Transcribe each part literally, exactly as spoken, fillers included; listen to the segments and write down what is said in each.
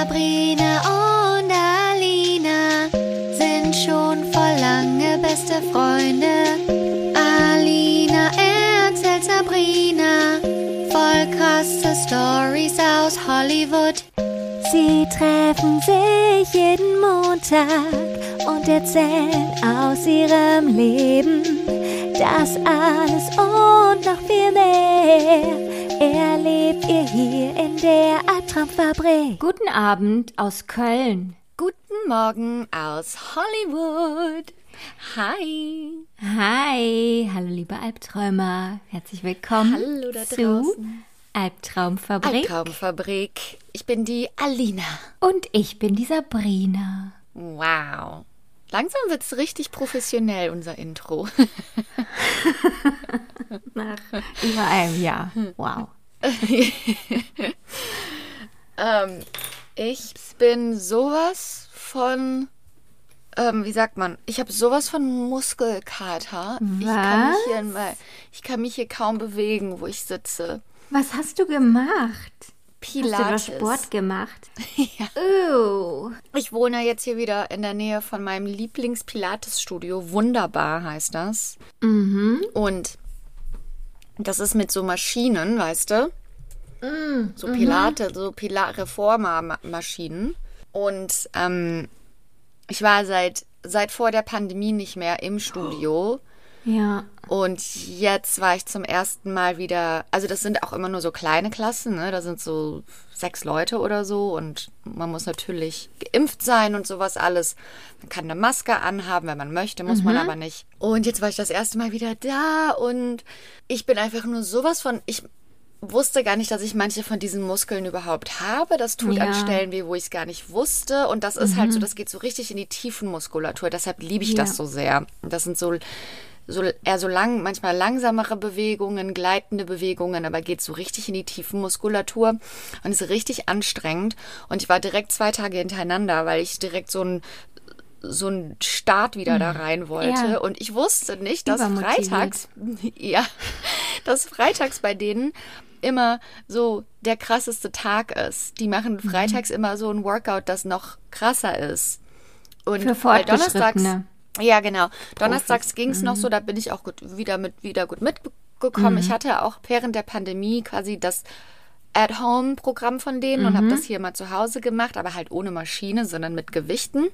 Sabrina und Alina sind schon vor lange beste Freunde. Alina erzählt Sabrina voll krasse Stories aus Hollywood. Sie treffen sich jeden Montag und erzählen aus ihrem Leben. Das alles und noch viel mehr erlebt ihr hier in der Albtraumfabrik. Guten Abend aus Köln. Guten Morgen aus Hollywood. Hi. Hi. Hallo liebe Albträumer. Herzlich willkommen. Hallo da draußen. Albtraumfabrik. Albtraumfabrik. Ich bin die Alina. Und ich bin die Sabrina. Wow. Langsam wird es richtig professionell, unser Intro. Nach über einem Jahr. Wow. ähm, ich bin sowas von, ähm, wie sagt man, ich habe sowas von Muskelkater. Ich kann, mich hier in mein, ich kann mich hier kaum bewegen, wo ich sitze. Was hast du gemacht? Pilates. Hast du Sport gemacht? Ja. Oh. Ich wohne jetzt hier wieder in der Nähe von meinem Lieblings-Pilates-Studio. Wunderbar heißt das. Mhm. Und das ist mit so Maschinen, weißt du? Mhm. So Pilates, so Pila- Reformer-Maschinen. Und ähm, ich war seit, seit vor der Pandemie nicht mehr im Studio. Oh. Ja. Und jetzt war ich zum ersten Mal wieder, also das sind auch immer nur so kleine Klassen, ne? Da sind so sechs Leute oder so und man muss natürlich geimpft sein und sowas alles. Man kann eine Maske anhaben, wenn man möchte, muss mhm. man aber nicht. Und jetzt war ich das erste Mal wieder da und ich bin einfach nur sowas von, ich wusste gar nicht, dass ich manche von diesen Muskeln überhaupt habe. Das tut ja. an Stellen weh, wo ich es gar nicht wusste. Und das ist mhm. halt so, das geht so richtig in die Tiefenmuskulatur. Deshalb liebe ich ja. das so sehr. Das sind so... So, eher so lang, manchmal langsamere Bewegungen, gleitende Bewegungen, aber geht so richtig in die Tiefenmuskulatur und ist richtig anstrengend. Und ich war direkt zwei Tage hintereinander, weil ich direkt so einen so einen Start wieder da rein wollte. Ja. Und ich wusste nicht, dass freitags, ja, dass freitags bei denen immer so der krasseste Tag ist. Die machen freitags mhm. immer so ein Workout, das noch krasser ist. Und für Fortgeschrittene. Ja, genau. Profis. Donnerstags ging es mhm. noch so, da bin ich auch gut, wieder, mit, wieder gut mitgekommen. Mhm. Ich hatte auch während der Pandemie quasi das At-Home-Programm von denen mhm. und habe das hier mal zu Hause gemacht, aber halt ohne Maschine, sondern mit Gewichten.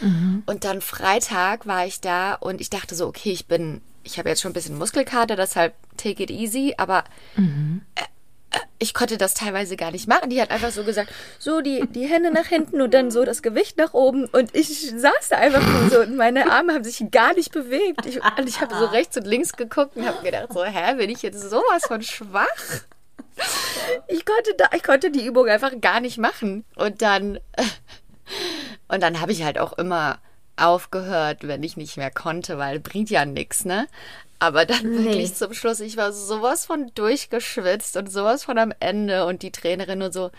Mhm. Und dann Freitag war ich da und ich dachte so, okay, ich bin, ich habe jetzt schon ein bisschen Muskelkater, deshalb take it easy, aber mhm. äh, ich konnte das teilweise gar nicht machen. Die hat einfach so gesagt, so die, die Hände nach hinten und dann so das Gewicht nach oben. Und ich saß da einfach nur so und meine Arme haben sich gar nicht bewegt. Ich, und ich habe so rechts und links geguckt und habe gedacht, so, hä, bin ich jetzt sowas von schwach? Ich konnte, da, ich konnte die Übung einfach gar nicht machen. Und dann, und dann habe ich halt auch immer aufgehört, wenn ich nicht mehr konnte, weil bringt ja nichts, ne? Aber dann nee. wirklich zum Schluss, ich war sowas von durchgeschwitzt und sowas von am Ende. Und die Trainerin nur so,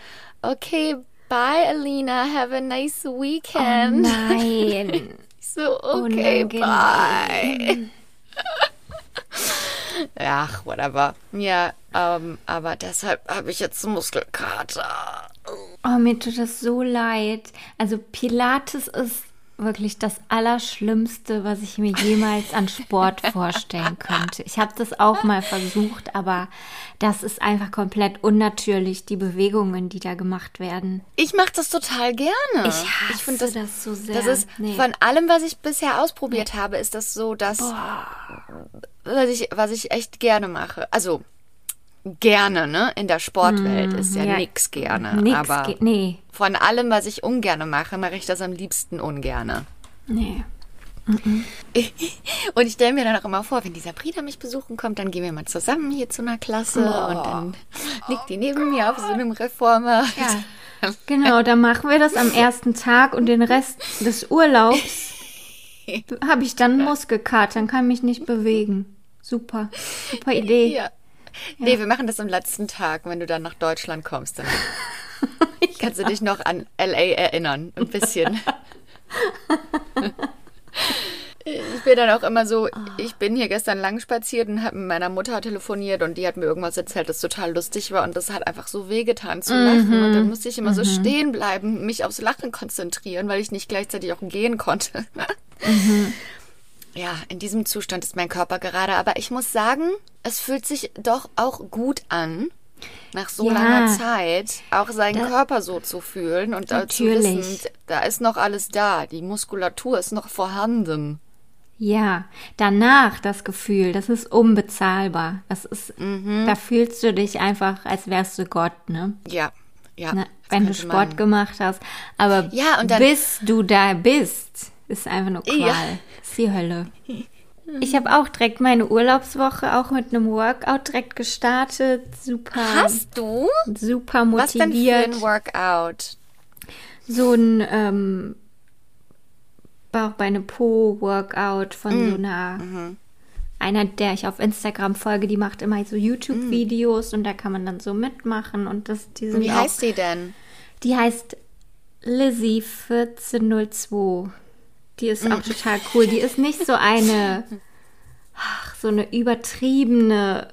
okay, bye Alina, have a nice weekend. Oh nein. Ich so, okay, oh nein, bye. Ja, whatever. Ja, ähm, aber deshalb habe ich jetzt Muskelkater. Oh, mir tut das so leid. Also Pilates ist wirklich das Allerschlimmste, was ich mir jemals an Sport vorstellen könnte. Ich habe das auch mal versucht, aber das ist einfach komplett unnatürlich, die Bewegungen, die da gemacht werden. Ich mache das total gerne. Ich hasse ich find das, das so sehr. Das ist nee. Von allem, was ich bisher ausprobiert nee. habe, ist das so, dass was ich, was ich echt gerne mache. Also gerne, ne? In der Sportwelt mm, ist ja, ja nix gerne. Nix aber ge- nee. Von allem, was ich ungerne mache, mache ich das am liebsten ungerne. Nee. Mm-mm. Und ich stelle mir dann auch immer vor, wenn die Sabrina mich besuchen kommt, dann gehen wir mal zusammen hier zu einer Klasse oh. und dann liegt die neben oh. mir auf so einem Reformer. Ja. Genau, dann machen wir das am ersten Tag und den Rest des Urlaubs habe ich dann Muskelkater, dann kann mich nicht bewegen. Super, super Idee. Ja. Nee, ja. wir machen das am letzten Tag, wenn du dann nach Deutschland kommst. Dann kannst du dich noch an L A erinnern, ein bisschen. Ich mir dann auch immer so, ich bin hier gestern lang spaziert und habe mit meiner Mutter telefoniert und die hat mir irgendwas erzählt, das total lustig war und das hat einfach so wehgetan zu lachen. Mhm. Und dann musste ich immer mhm. so stehen bleiben, mich aufs Lachen konzentrieren, weil ich nicht gleichzeitig auch gehen konnte. mhm. Ja, in diesem Zustand ist mein Körper gerade. Aber ich muss sagen, es fühlt sich doch auch gut an, nach so ja, langer Zeit auch seinen da, Körper so zu fühlen und zu wissen, da ist noch alles da, die Muskulatur ist noch vorhanden. Ja, danach das Gefühl, das ist unbezahlbar. Das ist, mhm. da fühlst du dich einfach, als wärst du Gott, ne? Ja, ja. Na, wenn du Sport man. gemacht hast, aber ja, und dann, bis du da bist, ist einfach nur Qual, ja. ist die Hölle. Ich habe auch direkt meine Urlaubswoche auch mit einem Workout direkt gestartet. Super. Hast du? Super motiviert. Was denn für ein Workout? So ein ähm, Bauch-Beine-Po-Workout von mhm. so einer, mhm. einer, der ich auf Instagram folge, die macht immer so YouTube-Videos mhm. und da kann man dann so mitmachen. Und das, die sind Wie auch, heißt die denn? Die heißt Lizzie vierzehn null zwei. Die ist auch total cool. Die ist nicht so eine, ach, so eine übertriebene,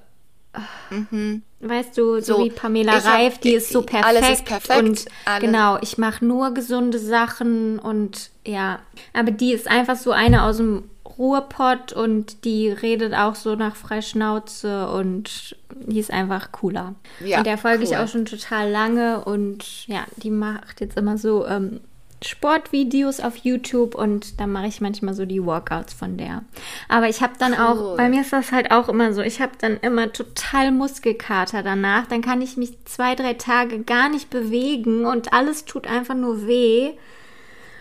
mhm. weißt du, so, so wie Pamela Reif, hab, die ist so perfekt. Alles ist perfekt. Und alles. Genau, ich mache nur gesunde Sachen und ja. Aber die ist einfach so eine aus dem Ruhrpott und die redet auch so nach freier Schnauze und die ist einfach cooler. Ja, und der folge cool. ich auch schon total lange und ja, die macht jetzt immer so, ähm, Sportvideos auf YouTube und dann mache ich manchmal so die Workouts von der. Aber ich habe dann auch, bei mir ist das halt auch immer so, ich habe dann immer total Muskelkater danach, dann kann ich mich zwei, drei Tage gar nicht bewegen und alles tut einfach nur weh.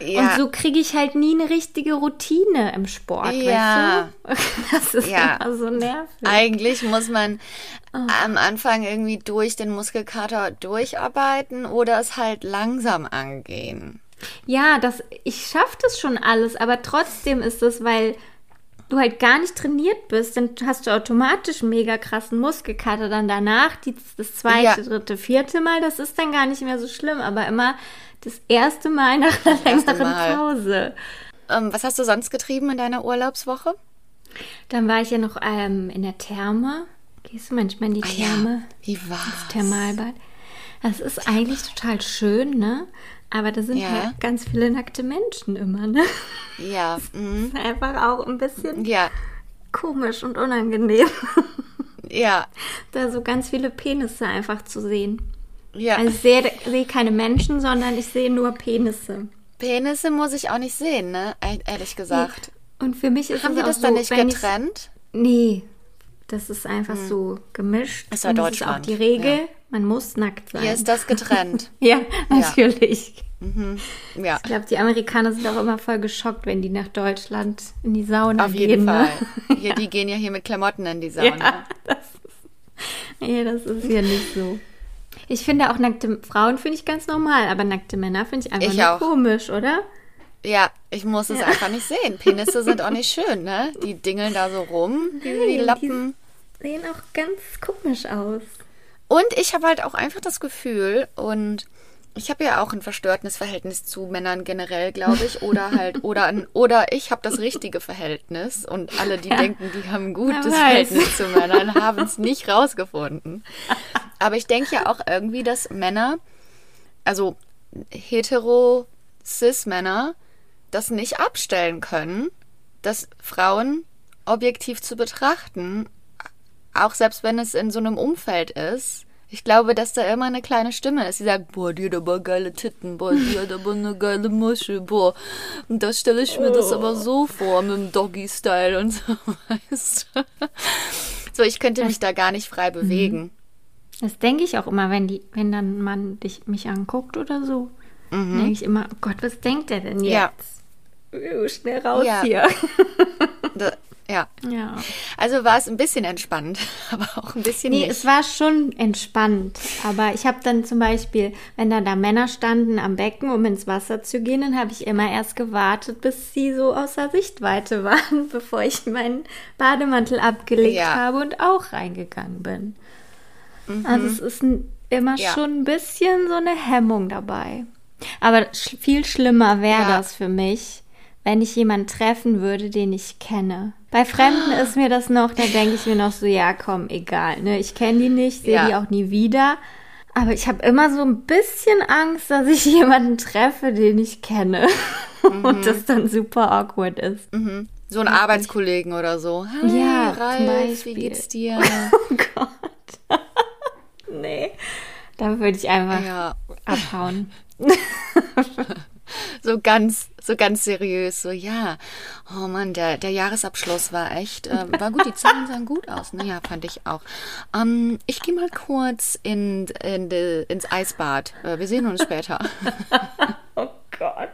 Ja. Und so kriege ich halt nie eine richtige Routine im Sport, ja. weißt du? Das ist ja immer so nervig. Eigentlich muss man oh. am Anfang irgendwie durch den Muskelkater durcharbeiten oder es halt langsam angehen. Ja, das, ich schaffe das schon alles, aber trotzdem ist es, weil du halt gar nicht trainiert bist, dann hast du automatisch einen mega krassen Muskelkater. Dann danach, die, das zweite, ja. dritte, vierte Mal, das ist dann gar nicht mehr so schlimm, aber immer das erste Mal nach einer längeren Pause. Ähm, was hast du sonst getrieben in deiner Urlaubswoche? Dann war ich ja noch ähm, in der Therme. Gehst du manchmal in die Therme? Ah, ja. Wie war's? Das Thermalbad. Das ist eigentlich total schön, ne? Aber da sind ja halt ganz viele nackte Menschen immer, ne? Ja. Mhm. Das ist einfach auch ein bisschen ja. komisch und unangenehm. Ja. Da so ganz viele Penisse einfach zu sehen. Ja. Also ich sehe, sehe keine Menschen, sondern ich sehe nur Penisse. Penisse muss ich auch nicht sehen, ne? Ehrlich gesagt. Nee. Und für mich ist Haben es auch das so... Haben wir das dann nicht getrennt? Ich, nee, das ist einfach mhm. so gemischt. Das war Deutschland. Das ist auch die Regel. Ja. Man muss nackt sein. Hier ist das getrennt. ja, natürlich. Ja. Mhm. Ja. Ich glaube, die Amerikaner sind auch immer voll geschockt, wenn die nach Deutschland in die Sauna Auf gehen. Auf jeden Fall. Hier, ja. Die gehen ja hier mit Klamotten in die Sauna. Ja, das ist, nee, das ist hier nicht so. Ich finde auch nackte Frauen finde ich ganz normal, aber nackte Männer finde ich einfach ich nur komisch, oder? Ja, ich muss es ja. einfach nicht sehen. Penisse sind auch nicht schön, ne? Die dingeln da so rum, Nein, die Lappen. Die sehen auch ganz komisch aus. Und ich habe halt auch einfach das Gefühl, und ich habe ja auch ein verstörtes Verhältnis zu Männern generell, glaube ich, oder halt, oder ein, oder ich habe das richtige Verhältnis und alle, die ja. denken, die haben ein gutes Verhältnis zu Männern, haben es nicht rausgefunden. Aber ich denke ja auch irgendwie, dass Männer, also hetero-cis-Männer, das nicht abstellen können, dass Frauen objektiv zu betrachten, auch selbst wenn es in so einem Umfeld ist, ich glaube, dass da immer eine kleine Stimme ist, die sagt, boah, die hat aber geile Titten, boah, die hat aber eine geile Muschel, boah. Und da stelle ich mir oh. das aber so vor, mit dem Doggy-Style und so, weißt du. So, ich könnte mich da gar nicht frei bewegen. Das denke ich auch immer, wenn die, wenn dann ein Mann dich, mich anguckt oder so. Mhm. Denke ich immer, oh Gott, was denkt der denn jetzt? Ja. Uh, schnell raus ja. hier. Da, Ja. ja, also war es ein bisschen entspannt, aber auch ein bisschen nee, nicht. Es war schon entspannt, aber ich habe dann zum Beispiel, wenn dann da Männer standen am Becken, um ins Wasser zu gehen, dann habe ich immer erst gewartet, bis sie so außer Sichtweite waren, bevor ich meinen Bademantel abgelegt ja. habe und auch reingegangen bin. Mhm. Also es ist immer ja. schon ein bisschen so eine Hemmung dabei. Aber viel schlimmer wäre ja. das für mich, wenn ich jemanden treffen würde, den ich kenne. Bei Fremden ist mir das noch, da denke ich mir noch so, ja komm, egal, ne? Ich kenne die nicht, sehe ja. die auch nie wieder. Aber ich habe immer so ein bisschen Angst, dass ich jemanden treffe, den ich kenne. Mhm. Und das dann super awkward ist. Mhm. So einen Arbeitskollegen oder so. Hey, ja, Ralf, wie geht's dir? Oh Gott. Nee, da würde ich einfach ja. abhauen. So ganz, so ganz seriös, so ja, oh Mann, der, der Jahresabschluss war echt, äh, war gut, die Zahlen sahen gut aus, naja, fand ich auch. Ähm, ich gehe mal kurz in, in, in, ins Eisbad, wir sehen uns später. Oh Gott,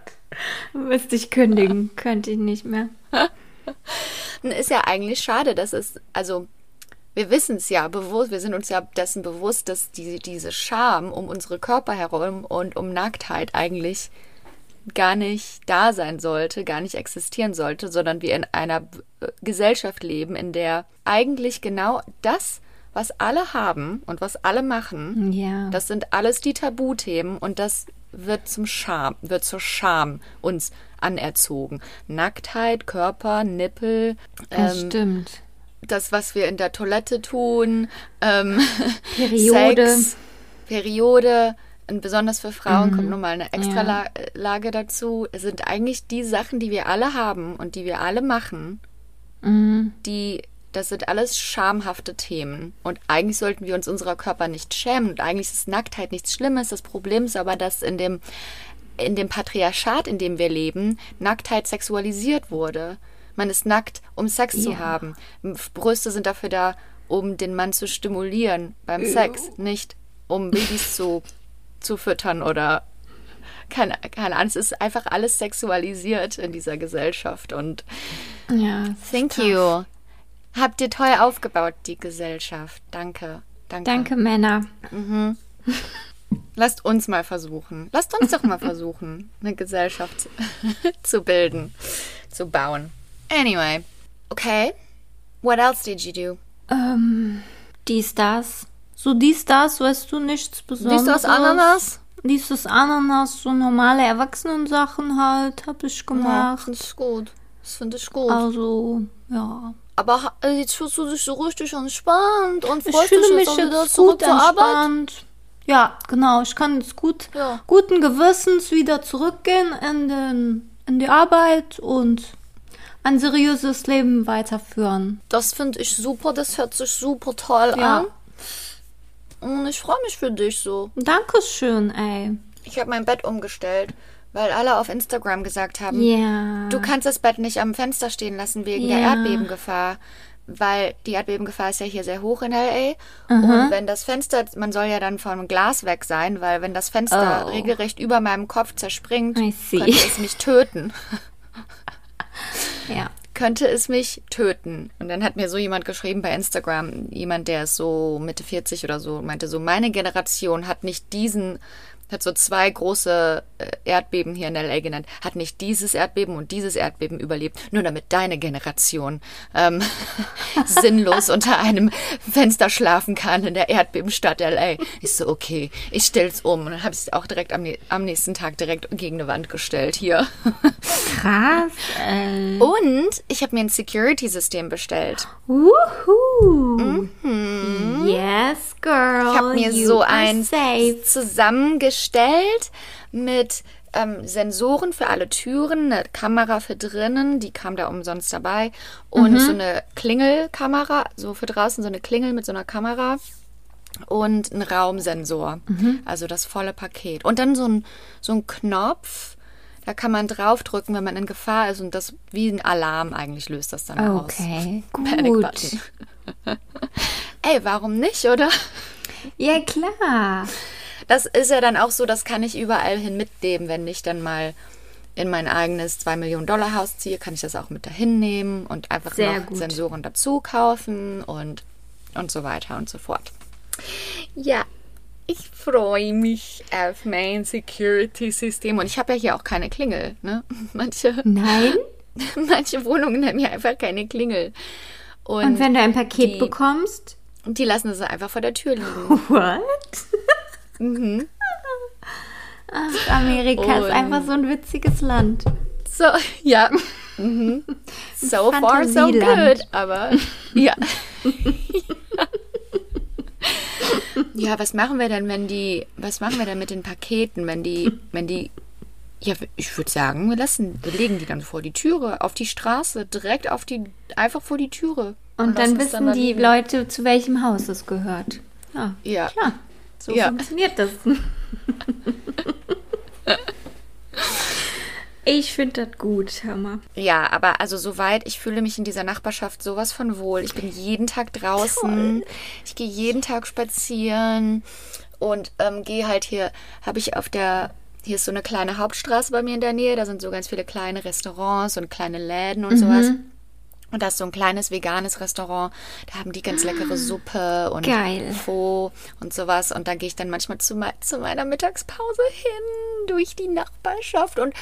müsste ich kündigen, könnte ich nicht mehr. Ist ja eigentlich schade, dass es, also... Wir wissen es ja bewusst, wir sind uns ja dessen bewusst, dass die, diese Scham um unsere Körper herum und um Nacktheit eigentlich gar nicht da sein sollte, gar nicht existieren sollte, sondern wir in einer Gesellschaft leben, in der eigentlich genau das, was alle haben und was alle machen, ja. das sind alles die Tabuthemen und das wird zum Scham, wird zur Scham uns anerzogen. Nacktheit, Körper, Nippel. Das ähm, stimmt. Das, was wir in der Toilette tun, ähm, Periode. Sex, Periode, und besonders für Frauen mhm. kommt nochmal eine extra ja. Lage dazu. Es sind eigentlich die Sachen, die wir alle haben und die wir alle machen, mhm. die, das sind alles schamhafte Themen. Und eigentlich sollten wir uns unserer Körper nicht schämen. Und eigentlich ist Nacktheit nichts Schlimmes. Das Problem ist aber, dass in dem, in dem Patriarchat, in dem wir leben, Nacktheit sexualisiert wurde. Man ist nackt, um Sex ja. zu haben. Brüste sind dafür da, um den Mann zu stimulieren beim Ew. Sex, nicht um Babys zu, zu füttern oder keine, keine Ahnung. Es ist einfach alles sexualisiert in dieser Gesellschaft. Und ja, thank you. Habt ihr toll aufgebaut, die Gesellschaft. Danke. Danke, danke Männer. Mhm. Lasst uns mal versuchen. Lasst uns doch mal versuchen, eine Gesellschaft zu bilden, zu bauen. Anyway, okay, what else did you do? Ähm, dies, das. So dies, das, weißt du, nichts Besonderes. Dies, das, Ananas? Dies, das, Ananas, so normale Erwachsenensachen halt, hab ich gemacht. Ja, finde ich gut, das finde ich gut. Also, ja. Aber äh, jetzt fühlst du dich so richtig entspannt und freust dich jetzt auch wieder zurück zur Arbeit? Ja, genau, ich kann jetzt gut, ja. guten Gewissens wieder zurückgehen in, den, in die Arbeit und... ein seriöses Leben weiterführen. Das finde ich super, das hört sich super toll ja. an. Und ich freue mich für dich so. Dankeschön, ey. Ich habe mein Bett umgestellt, weil alle auf Instagram gesagt haben, yeah. du kannst das Bett nicht am Fenster stehen lassen wegen yeah. der Erdbebengefahr. Weil die Erdbebengefahr ist ja hier sehr hoch in L A. Mhm. Und wenn das Fenster, man soll ja dann vom Glas weg sein, weil wenn das Fenster oh. regelrecht über meinem Kopf zerspringt, könnte es mich töten. Ja. Könnte es mich töten. Und dann hat mir so jemand geschrieben bei Instagram, jemand, der ist so Mitte vierzig oder so, meinte so, meine Generation hat nicht diesen, hat so zwei große Erdbeben hier in L A genannt, hat nicht dieses Erdbeben und dieses Erdbeben überlebt, nur damit deine Generation ähm, sinnlos unter einem Fenster schlafen kann in der Erdbebenstadt L A. Ich so, okay, ich stell's um. Und dann habe ich es auch direkt am, am nächsten Tag direkt gegen eine Wand gestellt hier. Krass. Äh. Und ich habe mir ein Security-System bestellt. Wuhu. Mhm. Yes, girl. Ich habe mir you so ein zusammengestellt Stellt mit ähm, Sensoren für alle Türen, eine Kamera für drinnen, die kam da umsonst dabei und mhm. so eine Klingelkamera, so für draußen so eine Klingel mit so einer Kamera und ein Raumsensor, mhm. also das volle Paket. Und dann so ein, so ein Knopf, da kann man draufdrücken, wenn man in Gefahr ist und das wie ein Alarm eigentlich löst das dann okay, aus. Okay, gut. Panic-Button. Ey, warum nicht, oder? Ja, klar. Das ist ja dann auch so, das kann ich überall hin mitnehmen. Wenn ich dann mal in mein eigenes zwei Millionen Dollar Haus ziehe, kann ich das auch mit dahin nehmen und einfach Sehr noch gut. Sensoren dazu kaufen und, und so weiter und so fort. Ja, ich freue mich auf mein Security-System. Und ich habe ja hier auch keine Klingel. Ne? Manche, Nein? Manche Wohnungen haben hier einfach keine Klingel. Und, und wenn du ein Paket die, bekommst? Die lassen es einfach vor der Tür liegen. What? Mhm. Ach, Amerika und ist einfach so ein witziges Land. So, ja. Mhm. So far, so good, aber ja. Ja, was machen wir denn, wenn die, was machen wir denn mit den Paketen, wenn die, wenn die, ja, ich würde sagen, wir lassen, wir legen die dann vor die Türe, auf die Straße, direkt auf die, einfach vor die Türe. Und, und dann wissen dann die liegen. Leute, zu welchem Haus es gehört. Ja, ja. Klar, so ja. funktioniert das. Ich finde das gut, hör mal. Ja, aber also soweit, ich fühle mich in dieser Nachbarschaft sowas von wohl. Ich bin jeden Tag draußen, Toll. Ich gehe jeden Tag spazieren und ähm, gehe halt hier, habe ich auf der, hier ist so eine kleine Hauptstraße bei mir in der Nähe, da sind so ganz viele kleine Restaurants und kleine Läden und mhm. sowas. Und da ist so ein kleines veganes Restaurant, da haben die ganz leckere ah, Suppe und Pho und sowas. Und da gehe ich dann manchmal zu, me- zu meiner Mittagspause hin, durch die Nachbarschaft und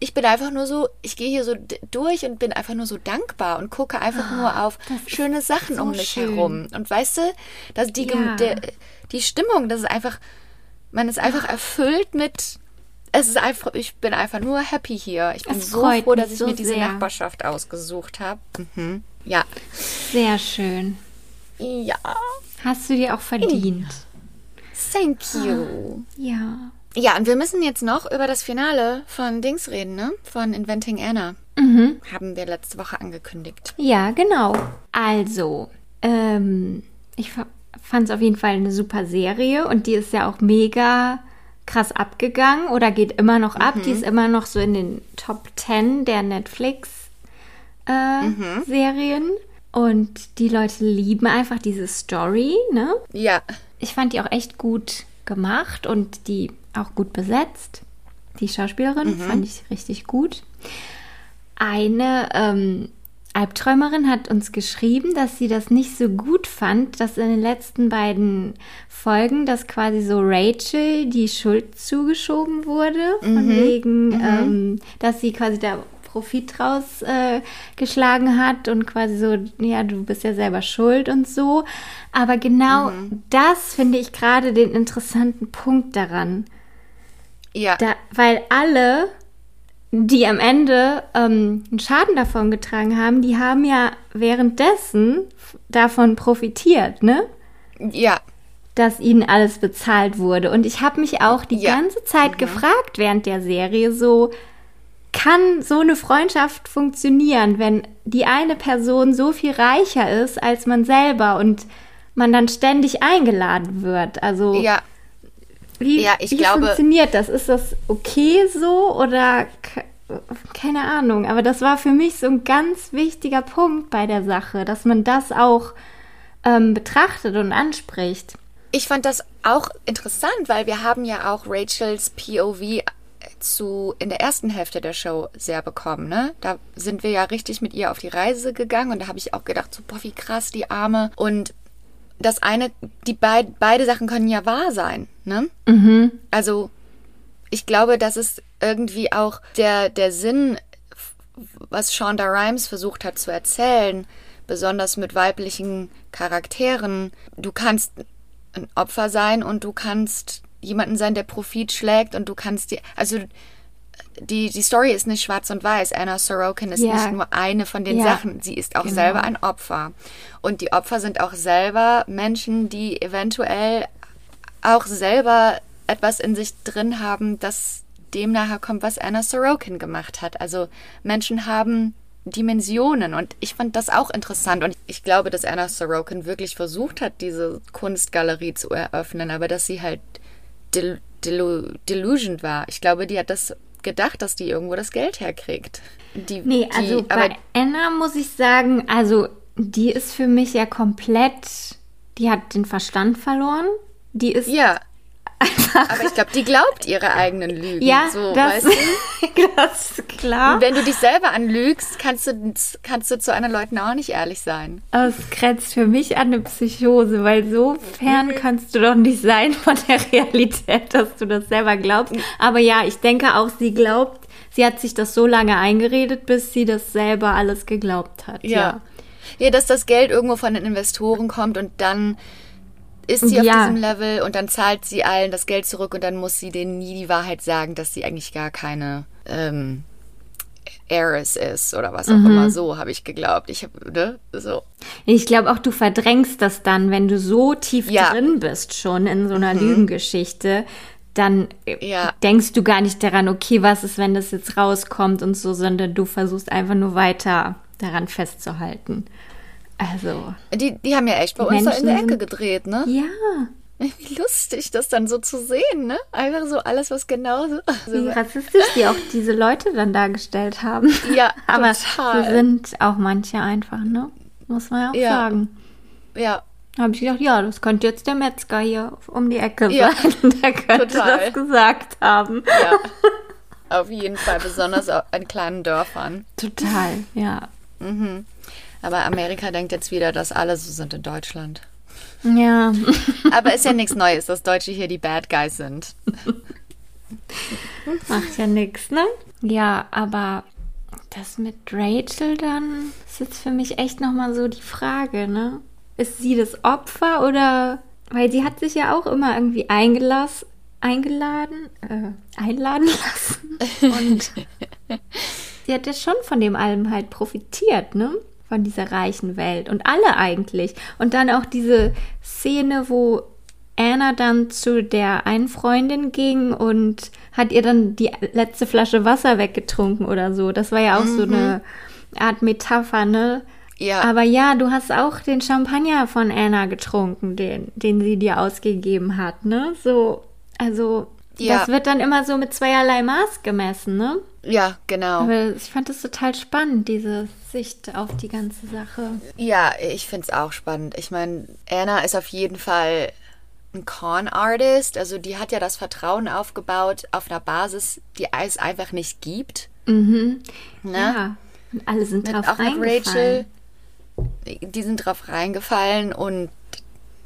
ich bin einfach nur so, ich gehe hier so d- durch und bin einfach nur so dankbar und gucke einfach oh, nur auf schöne Sachen so um mich schön. herum. Und weißt du, dass die, ja. de, die Stimmung, das ist einfach, man ist einfach erfüllt mit, es ist einfach, ich bin einfach nur happy hier. Ich bin so froh, dass ich so mir diese sehr. Nachbarschaft ausgesucht habe. Mhm. Ja. Sehr schön. Ja. Hast du dir auch verdient. Thank you. Ah, ja. Ja, und wir müssen jetzt noch über das Finale von Dings reden, ne? Von Inventing Anna. Mhm. Haben wir letzte Woche angekündigt. Ja, genau. Also, ähm, ich f- fand es auf jeden Fall eine super Serie und die ist ja auch mega krass abgegangen oder geht immer noch ab. Mhm. Die ist immer noch so in den Top Ten der Netflix-Serien. Äh, mhm. Und die Leute lieben einfach diese Story, ne? Ja. Ich fand die auch echt gut gemacht und die auch gut besetzt. Die Schauspielerin mhm. fand ich richtig gut. Eine ähm, Albträumerin hat uns geschrieben, dass sie das nicht so gut fand, dass in den letzten beiden Folgen, dass quasi so Rachel die Schuld zugeschoben wurde, mhm. von wegen, mhm. ähm, dass sie quasi da Profit rausgeschlagen äh, hat und quasi so, ja, du bist ja selber schuld und so. Aber genau mhm. das finde ich gerade den interessanten Punkt daran. Ja. Da, weil alle, die am Ende ähm, einen Schaden davon getragen haben, die haben ja währenddessen davon profitiert, ne? Ja. Dass ihnen alles bezahlt wurde. Und ich habe mich auch die ja. ganze Zeit mhm. gefragt während der Serie so, kann so eine Freundschaft funktionieren, wenn die eine Person so viel reicher ist als man selber und man dann ständig eingeladen wird? Also ja. wie, ja, ich wie glaube, funktioniert das? Ist das okay so oder keine Ahnung? Aber das war für mich so ein ganz wichtiger Punkt bei der Sache, dass man das auch ähm, betrachtet und anspricht. Ich fand das auch interessant, weil wir haben ja auch Rachels P O V zu in der ersten Hälfte der Show sehr bekommen, ne? Da sind wir ja richtig mit ihr auf die Reise gegangen und da habe ich auch gedacht, so boah, wie krass, die Arme. Und das eine, die beid, beide Sachen können ja wahr sein, ne? Mhm. Also ich glaube, das ist irgendwie auch der, der Sinn, was Shonda Rhimes versucht hat zu erzählen, besonders mit weiblichen Charakteren. Du kannst ein Opfer sein und du kannst jemanden sein, der Profit schlägt und du kannst die, also die, die Story ist nicht schwarz und weiß. Anna Sorokin ist ja. nicht nur eine von den ja. Sachen. Sie ist auch genau. selber ein Opfer. Und die Opfer sind auch selber Menschen, die eventuell auch selber etwas in sich drin haben, das dem nachher kommt, was Anna Sorokin gemacht hat. Also Menschen haben Dimensionen und ich fand das auch interessant und ich glaube, dass Anna Sorokin wirklich versucht hat, diese Kunstgalerie zu eröffnen, aber dass sie halt Del- Delu- delusioned war. Ich glaube, die hat das gedacht, dass die irgendwo das Geld herkriegt. Die, nee, also die, bei Anna muss ich sagen, also die ist für mich ja komplett, die hat den Verstand verloren. Die ist ja. Aber ich glaube, die glaubt ihre eigenen Lügen. Ja, so, das, weißt du? Das ist klar. Und wenn du dich selber anlügst, kannst du, kannst du zu anderen Leuten auch nicht ehrlich sein. Aber es grenzt für mich an eine Psychose, weil so fern kannst du doch nicht sein von der Realität, dass du das selber glaubst. Aber ja, ich denke auch, sie glaubt, sie hat sich das so lange eingeredet, bis sie das selber alles geglaubt hat. Ja, ja, ja, dass das Geld irgendwo von den Investoren kommt und dann ist sie auf ja. diesem Level und dann zahlt sie allen das Geld zurück und dann muss sie denen nie die Wahrheit sagen, dass sie eigentlich gar keine ähm, Heiress ist oder was auch mhm. immer. So habe ich geglaubt. Ich habe, ne, so. Ich glaube auch, du verdrängst das dann, wenn du so tief ja. drin bist schon in so einer mhm. Lügengeschichte, dann ja. denkst du gar nicht daran, okay, was ist, wenn das jetzt rauskommt und so, sondern du versuchst einfach nur weiter daran festzuhalten. Also. Die, die haben ja echt bei uns da in der Ecke gedreht, ne? Ja. Wie lustig, das dann so zu sehen, ne? Einfach so alles, was genauso... Wie rassistisch die auch diese Leute dann dargestellt haben. Ja, aber total. So sind auch manche einfach, ne? Muss man ja auch ja. sagen. Ja. Da habe ich gedacht, ja, das könnte jetzt der Metzger hier um die Ecke ja. sein. Der könnte total. Das gesagt haben. Ja, auf jeden Fall, besonders an kleinen Dörfern. Total, ja. Mhm. Aber Amerika denkt jetzt wieder, dass alle so sind in Deutschland. Ja. Aber ist ja nichts Neues, dass Deutsche hier die Bad Guys sind. Macht ja nichts, ne? Ja, aber das mit Rachel dann ist jetzt für mich echt nochmal so die Frage, ne? Ist sie das Opfer oder... Weil sie hat sich ja auch immer irgendwie eingelassen, eingeladen, äh, einladen lassen. Und sie hat ja schon von dem allem halt profitiert, ne? Von dieser reichen Welt und alle eigentlich. Und dann auch diese Szene, wo Anna dann zu der einen Freundin ging und hat ihr dann die letzte Flasche Wasser weggetrunken oder so. Das war ja auch mhm. so eine Art Metapher, ne? Ja. Aber ja, du hast auch den Champagner von Anna getrunken, den, den sie dir ausgegeben hat, ne? So, also ja. das wird dann immer so mit zweierlei Maß gemessen, ne? Ja, genau. Aber ich fand es total spannend, diese Sicht auf die ganze Sache. Ja, ich finde es auch spannend. Ich meine, Anna ist auf jeden Fall ein Con-Artist. Also die hat ja das Vertrauen aufgebaut auf einer Basis, die es einfach nicht gibt. Mhm. Ne? Ja, und alle sind mit, drauf auch reingefallen. Auch mit Rachel, die sind drauf reingefallen und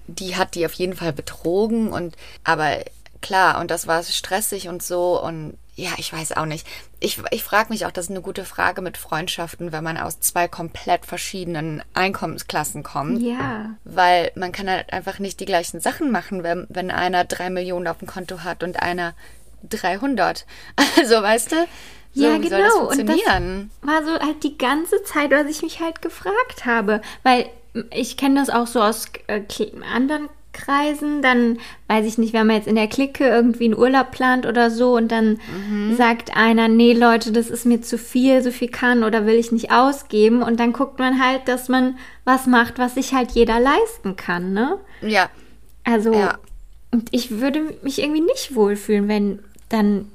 die hat die auf jeden Fall betrogen. Und aber klar, und das war stressig und so und ja, ich weiß auch nicht. Ich, ich frage mich auch, das ist eine gute Frage mit Freundschaften, wenn man aus zwei komplett verschiedenen Einkommensklassen kommt. Ja. Weil man kann halt einfach nicht die gleichen Sachen machen, wenn, wenn einer drei Millionen auf dem Konto hat und einer dreihundert. Also, weißt du? So, ja, genau. Soll das funktionieren? Und das war so halt die ganze Zeit, was ich mich halt gefragt habe. Weil ich kenne das auch so aus äh, anderen Kreisen, dann weiß ich nicht, wenn man jetzt in der Clique irgendwie einen Urlaub plant oder so und dann mhm. sagt einer, nee Leute, das ist mir zu viel, so viel kann oder will ich nicht ausgeben und dann guckt man halt, dass man was macht, was sich halt jeder leisten kann, ne? Ja. Also ja. Und ich würde mich irgendwie nicht wohlfühlen, wenn dann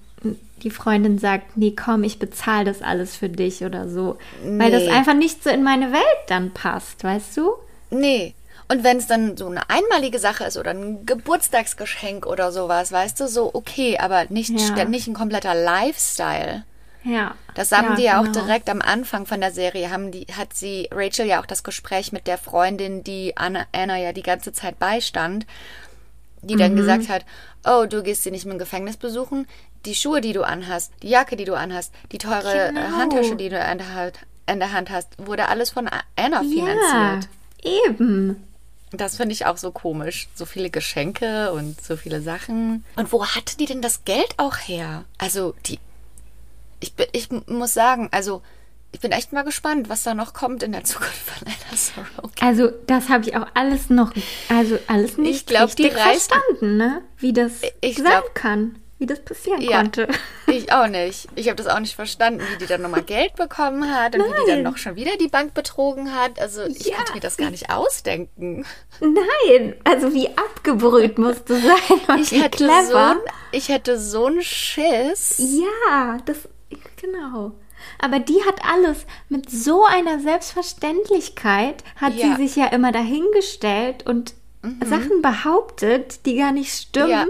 die Freundin sagt, nee komm, ich bezahle das alles für dich oder so, nee. Weil das einfach nicht so in meine Welt dann passt, weißt du? Nee. Und wenn es dann so eine einmalige Sache ist oder ein Geburtstagsgeschenk oder sowas, weißt du, so okay, aber nicht, ja. nicht ein kompletter Lifestyle. Ja. Das haben ja, die ja genau. auch direkt am Anfang von der Serie, haben die, hat sie, Rachel ja auch das Gespräch mit der Freundin, die Anna, Anna ja die ganze Zeit beistand, die mhm. dann gesagt hat, oh, du gehst sie nicht mit dem Gefängnis besuchen, die Schuhe, die du anhast, die Jacke, die du anhast, die teure genau. Handtasche, die du in der, Hand, in der Hand hast, wurde alles von Anna finanziert. Ja, eben. Das finde ich auch so komisch. So viele Geschenke und so viele Sachen. Und wo hatte die denn das Geld auch her? Also, die. Ich, ich muss sagen, also, ich bin echt mal gespannt, was da noch kommt in der Zukunft von Anna Sorokin. Also, das habe ich auch alles noch. Also, alles nicht ich glaub, richtig die reist, verstanden, ne? Wie das ich sein glaub, kann. Wie das passieren ja, konnte. Ich auch nicht. Ich habe das auch nicht verstanden, wie die dann nochmal Geld bekommen hat und Nein. wie die dann noch schon wieder die Bank betrogen hat. Also ich ja. konnte mir das gar nicht ausdenken. Nein, also wie abgebrüht musst du sein und ich wie hätte clever. So ein, ich hätte so einen Schiss. Ja, das genau. Aber die hat alles mit so einer Selbstverständlichkeit hat ja. sie sich ja immer dahingestellt und mhm. Sachen behauptet, die gar nicht stimmen. Ja.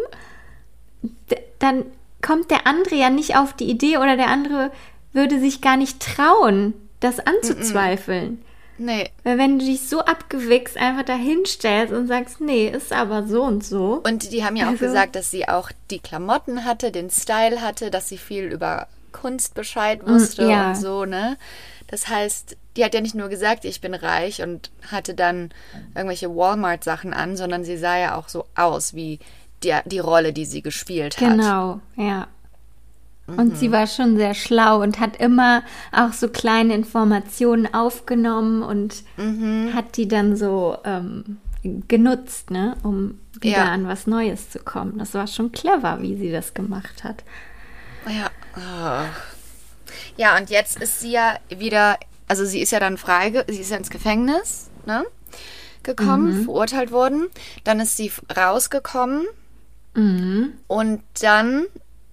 Dann kommt der andere ja nicht auf die Idee oder der andere würde sich gar nicht trauen, das anzuzweifeln. Nee. Weil wenn du dich so abgewichst einfach dahinstellst und sagst, nee, ist aber so und so. Und die haben ja also, auch gesagt, dass sie auch die Klamotten hatte, den Style hatte, dass sie viel über Kunst Bescheid wusste ja. und so, ne? Das heißt, die hat ja nicht nur gesagt, ich bin reich und hatte dann irgendwelche Walmart-Sachen an, sondern sie sah ja auch so aus wie... Die, die Rolle, die sie gespielt hat. Genau, ja. Und mhm. sie war schon sehr schlau und hat immer auch so kleine Informationen aufgenommen und mhm. hat die dann so ähm, genutzt, ne, um wieder ja. an was Neues zu kommen. Das war schon clever, wie sie das gemacht hat. Ja. Oh. Ja, und jetzt ist sie ja wieder, also sie ist ja dann frei, sie ist ja ins Gefängnis, ne, gekommen, mhm. verurteilt worden. Dann ist sie rausgekommen mhm. und dann,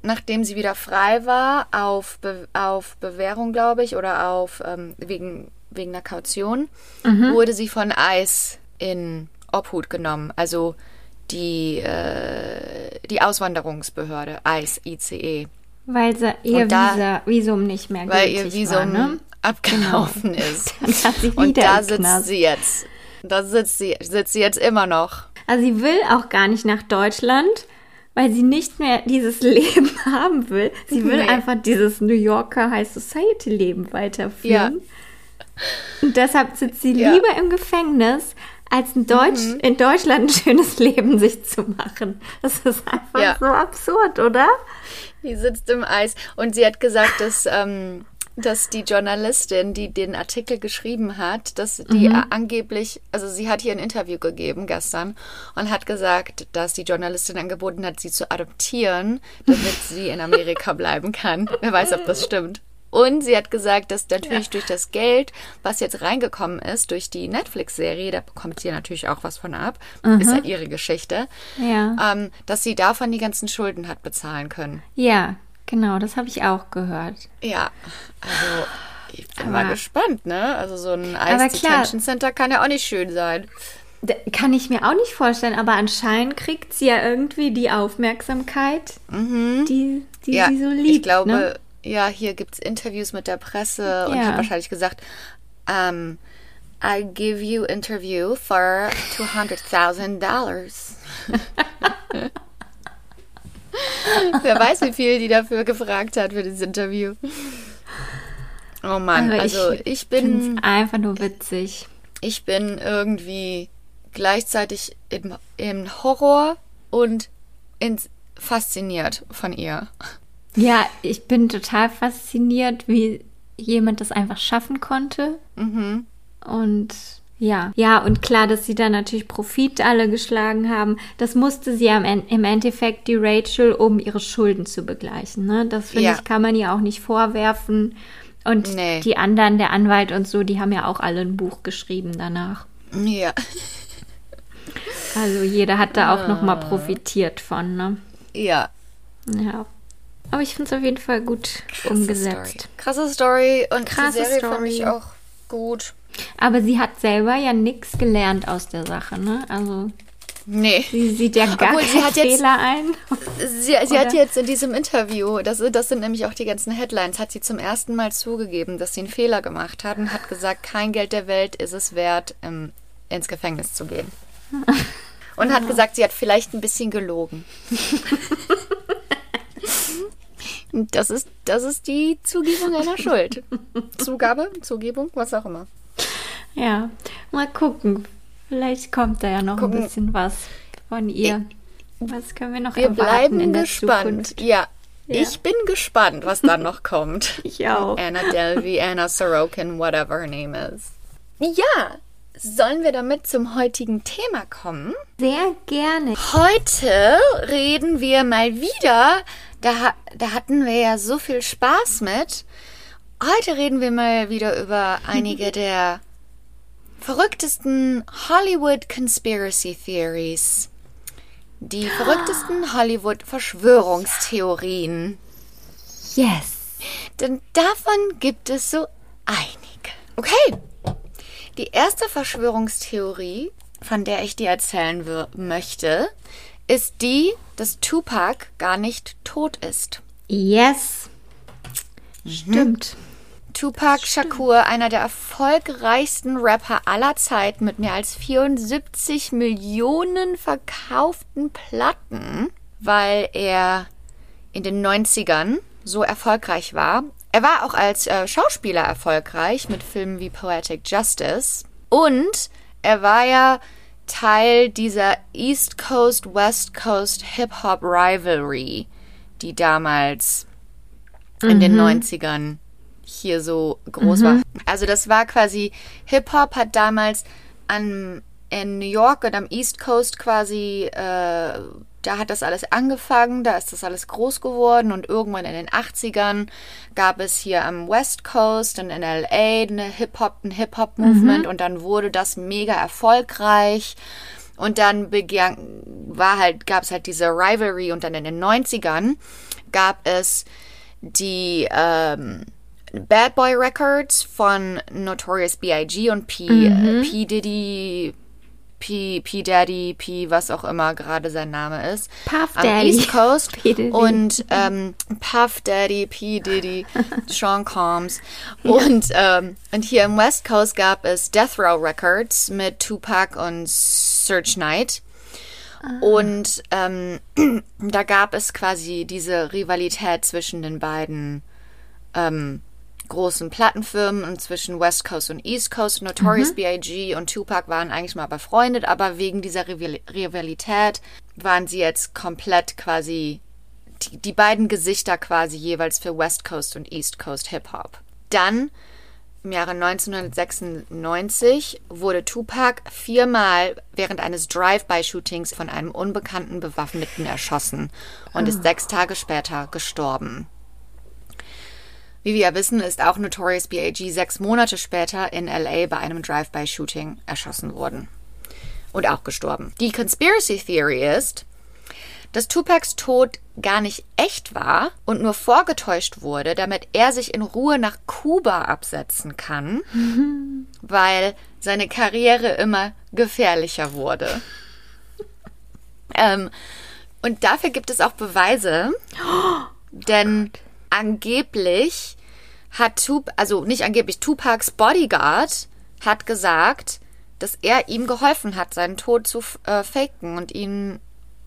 nachdem sie wieder frei war, auf, Be- auf Bewährung, glaube ich, oder auf ähm, wegen, wegen einer Kaution, mhm. wurde sie von ICE in Obhut genommen. Also die, äh, die Auswanderungsbehörde, ICE, I C E. Weil sie ihr da, Visa, Visum nicht mehr gültig war. Weil ihr Visum war, ne? abgelaufen genau. ist. Dann hat sie wieder und da sitzt Knast. sie jetzt. Da sitzt sie, sitzt sie jetzt immer noch. Also sie will auch gar nicht nach Deutschland, weil sie nicht mehr dieses Leben haben will. Sie will nee. einfach dieses New Yorker High Society Leben weiterführen. Ja. Und deshalb sitzt sie ja. lieber im Gefängnis, als in, Deutsch, mhm. in Deutschland ein schönes Leben sich zu machen. Das ist einfach ja. so absurd, oder? Die sitzt im Eis. Und sie hat gesagt, dass, ähm, dass die Journalistin, die den Artikel geschrieben hat, dass die mhm. angeblich, also sie hat hier ein Interview gegeben gestern und hat gesagt, dass die Journalistin angeboten hat, sie zu adoptieren, damit sie in Amerika bleiben kann. Wer weiß, ob das stimmt. Und sie hat gesagt, dass natürlich ja. durch das Geld, was jetzt reingekommen ist, durch die Netflix-Serie, da bekommt sie natürlich auch was von ab, mhm. ist ja ihre Geschichte, ja. ähm, dass sie davon die ganzen Schulden hat bezahlen können. Ja, genau, das habe ich auch gehört. Ja, also ich bin aber, mal gespannt, ne? Also so ein Ice-Detention Center kann ja auch nicht schön sein. Kann ich mir auch nicht vorstellen, aber anscheinend kriegt sie ja irgendwie die Aufmerksamkeit, mhm. die, die ja, sie so liebt. Ich glaube, ne? Ja, hier gibt es Interviews mit der Presse yeah. und hat wahrscheinlich gesagt, um, I give you interview for two hundred thousand dollars. Wer weiß, wie viel die dafür gefragt hat für dieses Interview. Oh Mann, aber also ich, ich bin... einfach nur witzig. Ich bin irgendwie gleichzeitig im, im Horror und ins, fasziniert von ihr. Ja, ich bin total fasziniert, wie jemand das einfach schaffen konnte. Mhm. Und ja, ja, und klar, dass sie da natürlich Profit alle geschlagen haben. Das musste sie am, im Endeffekt, die Rachel, um ihre Schulden zu begleichen. Ne? Das, finde ja. ich, kann man ihr auch nicht vorwerfen. Und nee. die anderen, der Anwalt und so, die haben ja auch alle ein Buch geschrieben danach. Ja. Also jeder hat da auch nochmal profitiert von, ne? Ja. Ja. Aber ich finde es auf jeden Fall gut Krasse umgesetzt. Story. Krasse Story und Krasse die Serie fand ich auch gut. Aber sie hat selber ja nichts gelernt aus der Sache, ne? Also nee. sie sieht ja gar Obwohl, keinen Fehler jetzt, ein. Sie, sie hat jetzt in diesem Interview, das, das sind nämlich auch die ganzen Headlines, hat sie zum ersten Mal zugegeben, dass sie einen Fehler gemacht hat und hat gesagt, kein Geld der Welt ist es wert, im, ins Gefängnis zu gehen. Und ja. hat gesagt, sie hat vielleicht ein bisschen gelogen. Das ist, das ist die Zugebung einer Schuld. Zugabe, Zugebung, was auch immer. Ja, mal gucken. Vielleicht kommt da ja noch gucken. ein bisschen was von ihr. Was können wir noch wir erwarten bleiben in der gespannt. Zukunft? Ja, ja, ich bin gespannt, was dann noch kommt. Ich auch. Anna Delvey, Anna Sorokin, whatever her name is. Ja, sollen wir damit zum heutigen Thema kommen? Sehr gerne. Heute reden wir mal wieder... Da, da hatten wir ja so viel Spaß mit. Heute reden wir mal wieder über einige der verrücktesten Hollywood-Conspiracy-Theories. Die verrücktesten Hollywood-Verschwörungstheorien. Yes. Denn davon gibt es so einige. Okay. Die erste Verschwörungstheorie, von der ich dir erzählen w- möchte, ist die, dass Tupac gar nicht tot ist. Yes. Mhm. Stimmt. Tupac Shakur, einer der erfolgreichsten Rapper aller Zeiten mit mehr als vierundsiebzig Millionen verkauften Platten, weil er in den neunzigern so erfolgreich war. Er war auch als äh, Schauspieler erfolgreich mit Filmen wie Poetic Justice. Und er war ja... Teil dieser East Coast-West Coast Hip-Hop-Rivalry, die damals in mhm. den neunzigern hier so groß mhm. war. Also das war quasi, Hip-Hop hat damals an, in New York und am East Coast quasi, äh, da hat das alles angefangen, da ist das alles groß geworden und irgendwann in den achtzigern gab es hier am West Coast und in L A eine Hip-Hop, ein Hip-Hop-Movement mhm. und dann wurde das mega erfolgreich. Und dann begann, war halt, gab es halt diese Rivalry und dann in den neunzigern gab es die ähm, Bad Boy Records von Notorious B I G und P. Mhm. P. Diddy, P. P. Daddy, P. was auch immer gerade sein Name ist. Puff Daddy. Am East Coast. Und ähm, Puff Daddy, P. Diddy, Sean Combs. Ja. Und, ähm, und hier im West Coast gab es Death Row Records mit Tupac und Suge Knight. Ah. Und ähm, da gab es quasi diese Rivalität zwischen den beiden ähm, großen Plattenfirmen und zwischen West Coast und East Coast. Notorious mhm. B I G und Tupac waren eigentlich mal befreundet, aber wegen dieser Rival- Rivalität waren sie jetzt komplett quasi die, die beiden Gesichter quasi jeweils für West Coast und East Coast Hip-Hop. Dann im Jahre neunzehnhundertsechsundneunzig wurde Tupac viermal während eines Drive-by-Shootings von einem unbekannten Bewaffneten erschossen und oh. ist sechs Tage später gestorben. Wie wir ja wissen, ist auch Notorious B I G sechs Monate später in L A bei einem Drive-by-Shooting erschossen worden und auch gestorben. Die Conspiracy Theory ist, dass Tupacs Tod gar nicht echt war und nur vorgetäuscht wurde, damit er sich in Ruhe nach Kuba absetzen kann, mhm. weil seine Karriere immer gefährlicher wurde. ähm, und dafür gibt es auch Beweise, oh, denn Gott. angeblich hat Tup- also nicht angeblich, Tupacs Bodyguard hat gesagt, dass er ihm geholfen hat, seinen Tod zu äh, faken und ihn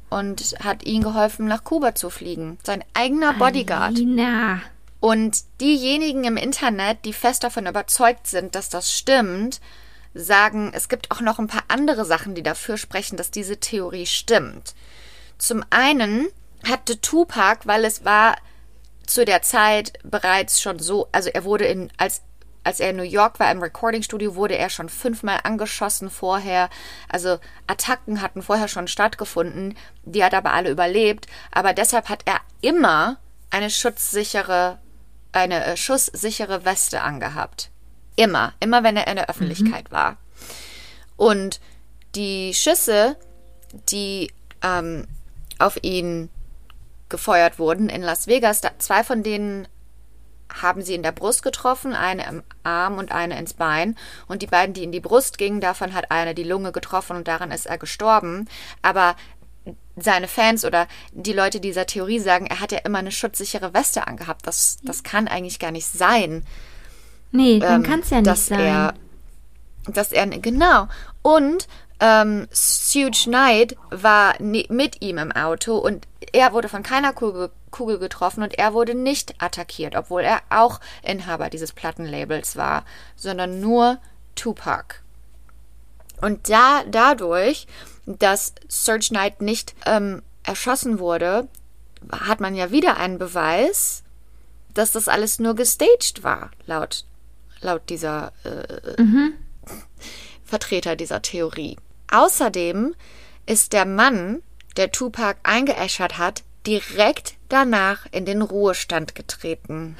Und hat ihm geholfen, nach Kuba zu fliegen. Sein eigener Bodyguard. Alina. Und diejenigen im Internet, die fest davon überzeugt sind, dass das stimmt, sagen, es gibt auch noch ein paar andere Sachen, die dafür sprechen, dass diese Theorie stimmt. Zum einen hatte Tupac, weil es war zu der Zeit bereits schon so, also er wurde in, als Als er in New York war im Recording-Studio, wurde er schon fünfmal angeschossen vorher. Also Attacken hatten vorher schon stattgefunden. Die hat aber alle überlebt. Aber deshalb hat er immer eine schutzsichere, eine schusssichere Weste angehabt. Immer. Immer, wenn er in der Öffentlichkeit mhm. war. Und die Schüsse, die ähm, auf ihn gefeuert wurden in Las Vegas, da, zwei von denen haben sie in der Brust getroffen, eine im Arm und eine ins Bein. Und die beiden, die in die Brust gingen, davon hat eine die Lunge getroffen und daran ist er gestorben. Aber seine Fans oder die Leute dieser Theorie sagen, er hat ja immer eine schutzsichere Weste angehabt. Das, das kann eigentlich gar nicht sein. Nee, dann ähm, kann es ja nicht dass sein. Er, dass er, genau. Und ähm, Suge Knight war ne- mit ihm im Auto und er wurde von keiner Kugel Kugel getroffen und er wurde nicht attackiert, obwohl er auch Inhaber dieses Plattenlabels war, sondern nur Tupac. Und da dadurch, dass Suge Knight nicht ähm, erschossen wurde, hat man ja wieder einen Beweis, dass das alles nur gestaged war, laut, laut dieser äh, mhm. Vertreter dieser Theorie. Außerdem ist der Mann, der Tupac eingeäschert hat, direkt danach in den Ruhestand getreten.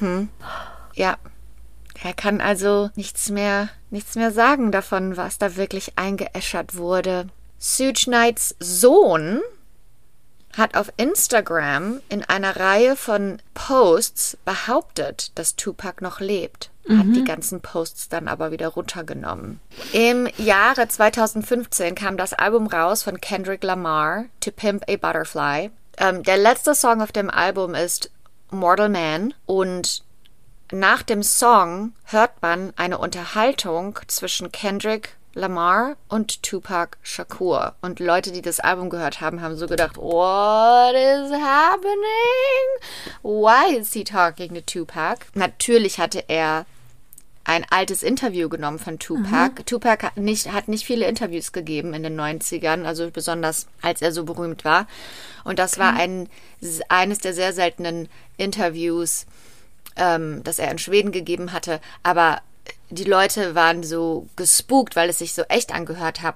mhm. Ja. Er kann also nichts mehr, nichts mehr sagen davon, was da wirklich eingeäschert wurde. Suge Knights Sohn hat auf Instagram in einer Reihe von Posts behauptet, dass Tupac noch lebt. Hat mhm. die ganzen Posts dann aber wieder runtergenommen. Im Jahre zweitausendfünfzehn kam das Album raus von Kendrick Lamar, To Pimp a Butterfly. Ähm, der letzte Song auf dem Album ist Mortal Man. Und nach dem Song hört man eine Unterhaltung zwischen Kendrick Lamar und Tupac Shakur. Und Leute, die das Album gehört haben, haben so gedacht, what is happening? Why is he talking to Tupac? Natürlich hatte er ein altes Interview genommen von Tupac. Mhm. Tupac hat nicht, hat nicht viele Interviews gegeben in den neunzigern, also besonders als er so berühmt war. Und das okay. war ein, eines der sehr seltenen Interviews, ähm, das er in Schweden gegeben hatte. Aber die Leute waren so gespukt, weil es sich so echt angehört hat.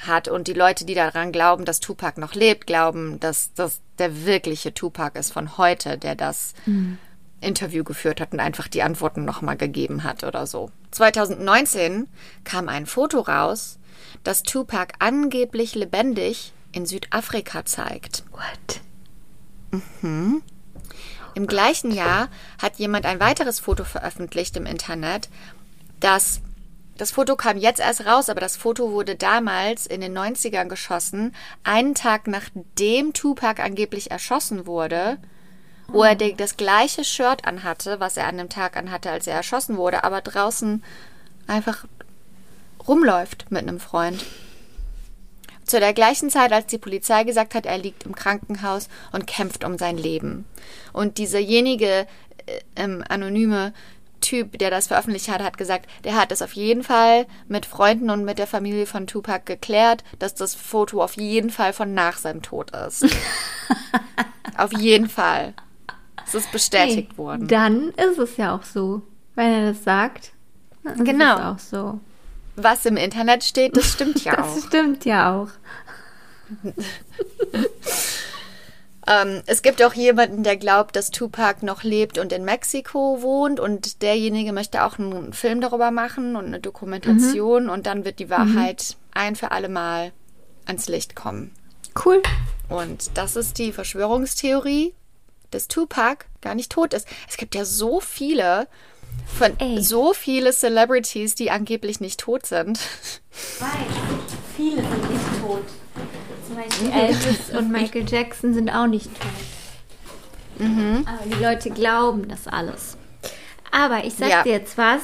hat und die Leute, die daran glauben, dass Tupac noch lebt, glauben, dass das der wirkliche Tupac ist von heute, der das mhm. Interview geführt hat und einfach die Antworten nochmal gegeben hat oder so. zwanzig neunzehn kam ein Foto raus, das Tupac angeblich lebendig in Südafrika zeigt. What? Mhm. Im gleichen Jahr hat jemand ein weiteres Foto veröffentlicht im Internet, das Das Foto kam jetzt erst raus, aber das Foto wurde damals in den neunzigern geschossen, einen Tag nachdem Tupac angeblich erschossen wurde, oh. wo er das gleiche Shirt anhatte, was er an dem Tag anhatte, als er erschossen wurde, aber draußen einfach rumläuft mit einem Freund. Zu der gleichen Zeit, als die Polizei gesagt hat, er liegt im Krankenhaus und kämpft um sein Leben. Und dieserjenige äh, ähm, anonyme Typ, der das veröffentlicht hat, hat gesagt, der hat es auf jeden Fall mit Freunden und mit der Familie von Tupac geklärt, dass das Foto auf jeden Fall von nach seinem Tod ist. Auf jeden Fall. Es ist bestätigt hey, worden. Dann ist es ja auch so. Wenn er das sagt, dann ist genau. es auch so. Was im Internet steht, das stimmt ja das auch. Das stimmt ja auch. Ähm, es gibt auch jemanden, der glaubt, dass Tupac noch lebt und in Mexiko wohnt, und derjenige möchte auch einen Film darüber machen und eine Dokumentation, mhm. und dann wird die Wahrheit mhm. ein für alle Mal ans Licht kommen. Cool. Und das ist die Verschwörungstheorie, dass Tupac gar nicht tot ist. Es gibt ja so viele von Ey. so viele Celebrities, die angeblich nicht tot sind. Weiß, viele sind nicht tot. Zum Beispiel Elvis und Michael Jackson sind auch nicht tot. Mhm. Aber die Leute glauben das alles. Aber ich sag ja. dir jetzt was.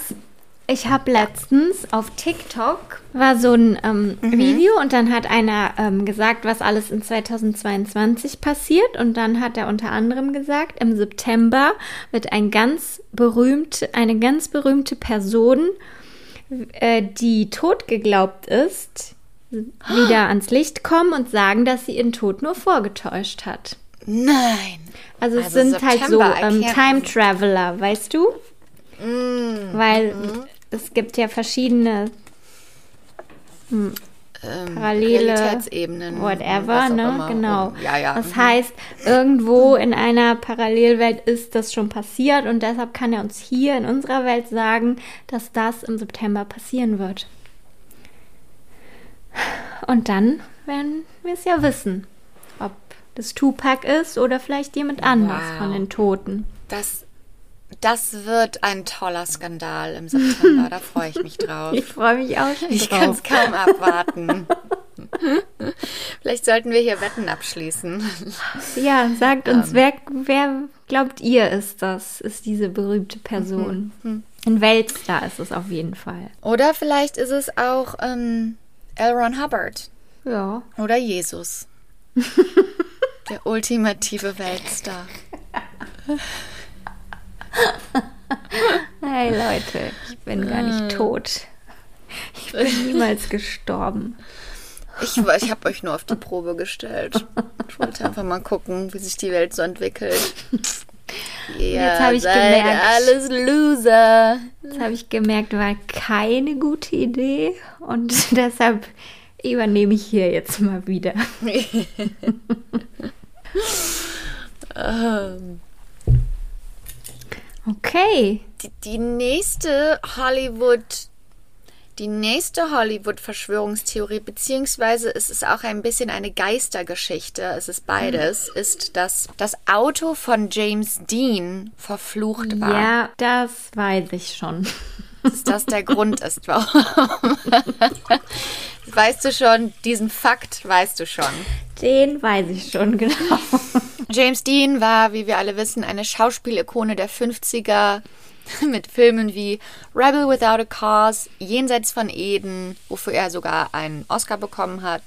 Ich habe letztens auf TikTok war so ein ähm, mhm. Video, und dann hat einer ähm, gesagt, was alles in zweitausendzweiundzwanzig passiert. Und dann hat er unter anderem gesagt, im September wird ein ganz berühmt, eine ganz berühmte Person, äh, die tot geglaubt ist, wieder ans Licht kommen und sagen, dass sie ihren Tod nur vorgetäuscht hat. Nein. Also es also sind September, halt so ähm, Time-Traveler, weißt du? Mm. Weil mm. es gibt ja verschiedene hm, ähm, parallele Realitätsebenen, whatever, ne? Genau. Ja, ja. Das mhm. heißt, irgendwo in einer Parallelwelt ist das schon passiert, und deshalb kann er uns hier in unserer Welt sagen, dass das im September passieren wird. Und dann werden wir es ja wissen, ob das Tupac ist oder vielleicht jemand anders wow. von den Toten. Das, das wird ein toller Skandal im September, da freue ich mich drauf. Ich freue mich auch schon Ich kann es kaum abwarten. Vielleicht sollten wir hier Wetten abschließen. Ja, sagt uns, um. wer, wer glaubt ihr ist das, ist diese berühmte Person. Mhm. Ein Weltstar ist es auf jeden Fall. Oder vielleicht ist es auch... Ähm, L. Ron Hubbard. Ja. Oder Jesus. Der ultimative Weltstar. Hey Leute, ich bin gar nicht tot. Ich bin niemals gestorben. Ich, ich habe euch nur auf die Probe gestellt. Ich wollte einfach mal gucken, wie sich die Welt so entwickelt. Ja, jetzt habe ich gemerkt, alles Loser. Jetzt habe ich gemerkt, war keine gute Idee, und deshalb übernehme ich hier jetzt mal wieder. Okay. Die, die nächste Hollywood, die nächste Hollywood-Verschwörungstheorie, beziehungsweise es ist auch ein bisschen eine Geistergeschichte, es ist beides, ist, dass das Auto von James Dean verflucht war. Ja, das weiß ich schon. Dass das der Grund ist, warum. Weißt du schon, diesen Fakt weißt du schon. Den weiß ich schon, genau. James Dean war, wie wir alle wissen, eine Schauspielikone der fünfziger mit Filmen wie Rebel Without a Cause, Jenseits von Eden, wofür er sogar einen Oscar bekommen hat,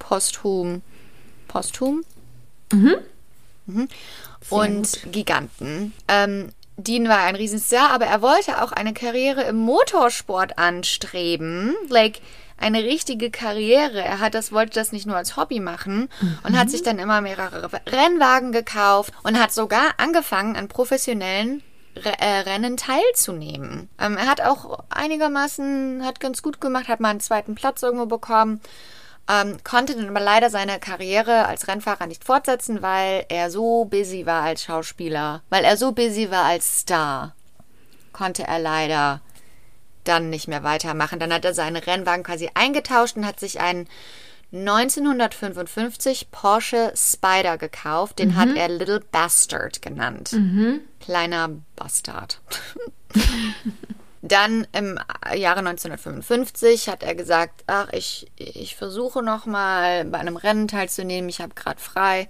posthum. Posthum? Mhm. Mhm. Und Giganten. Ähm, Dean war ein Riesenstar, aber er wollte auch eine Karriere im Motorsport anstreben. Like, eine richtige Karriere. Er hat das, wollte das nicht nur als Hobby machen und mhm. hat sich dann immer mehrere Rennwagen gekauft und hat sogar angefangen, an professionellen R- äh, Rennen teilzunehmen. Ähm, er hat auch einigermaßen, hat ganz gut gemacht, hat mal einen zweiten Platz irgendwo bekommen, ähm, konnte dann aber leider seine Karriere als Rennfahrer nicht fortsetzen, weil er so busy war als Schauspieler, weil er so busy war als Star, konnte er leider dann nicht mehr weitermachen. Dann hat er seinen Rennwagen quasi eingetauscht und hat sich einen neunzehnhundertfünfundfünfzig Porsche Spider gekauft. Den mhm. hat er Little Bastard genannt. Mhm. Kleiner Bastard. Dann im Jahre neunzehnhundertfünfundfünfzig hat er gesagt, ach, ich, ich versuche nochmal bei einem Rennen teilzunehmen, ich habe gerade frei,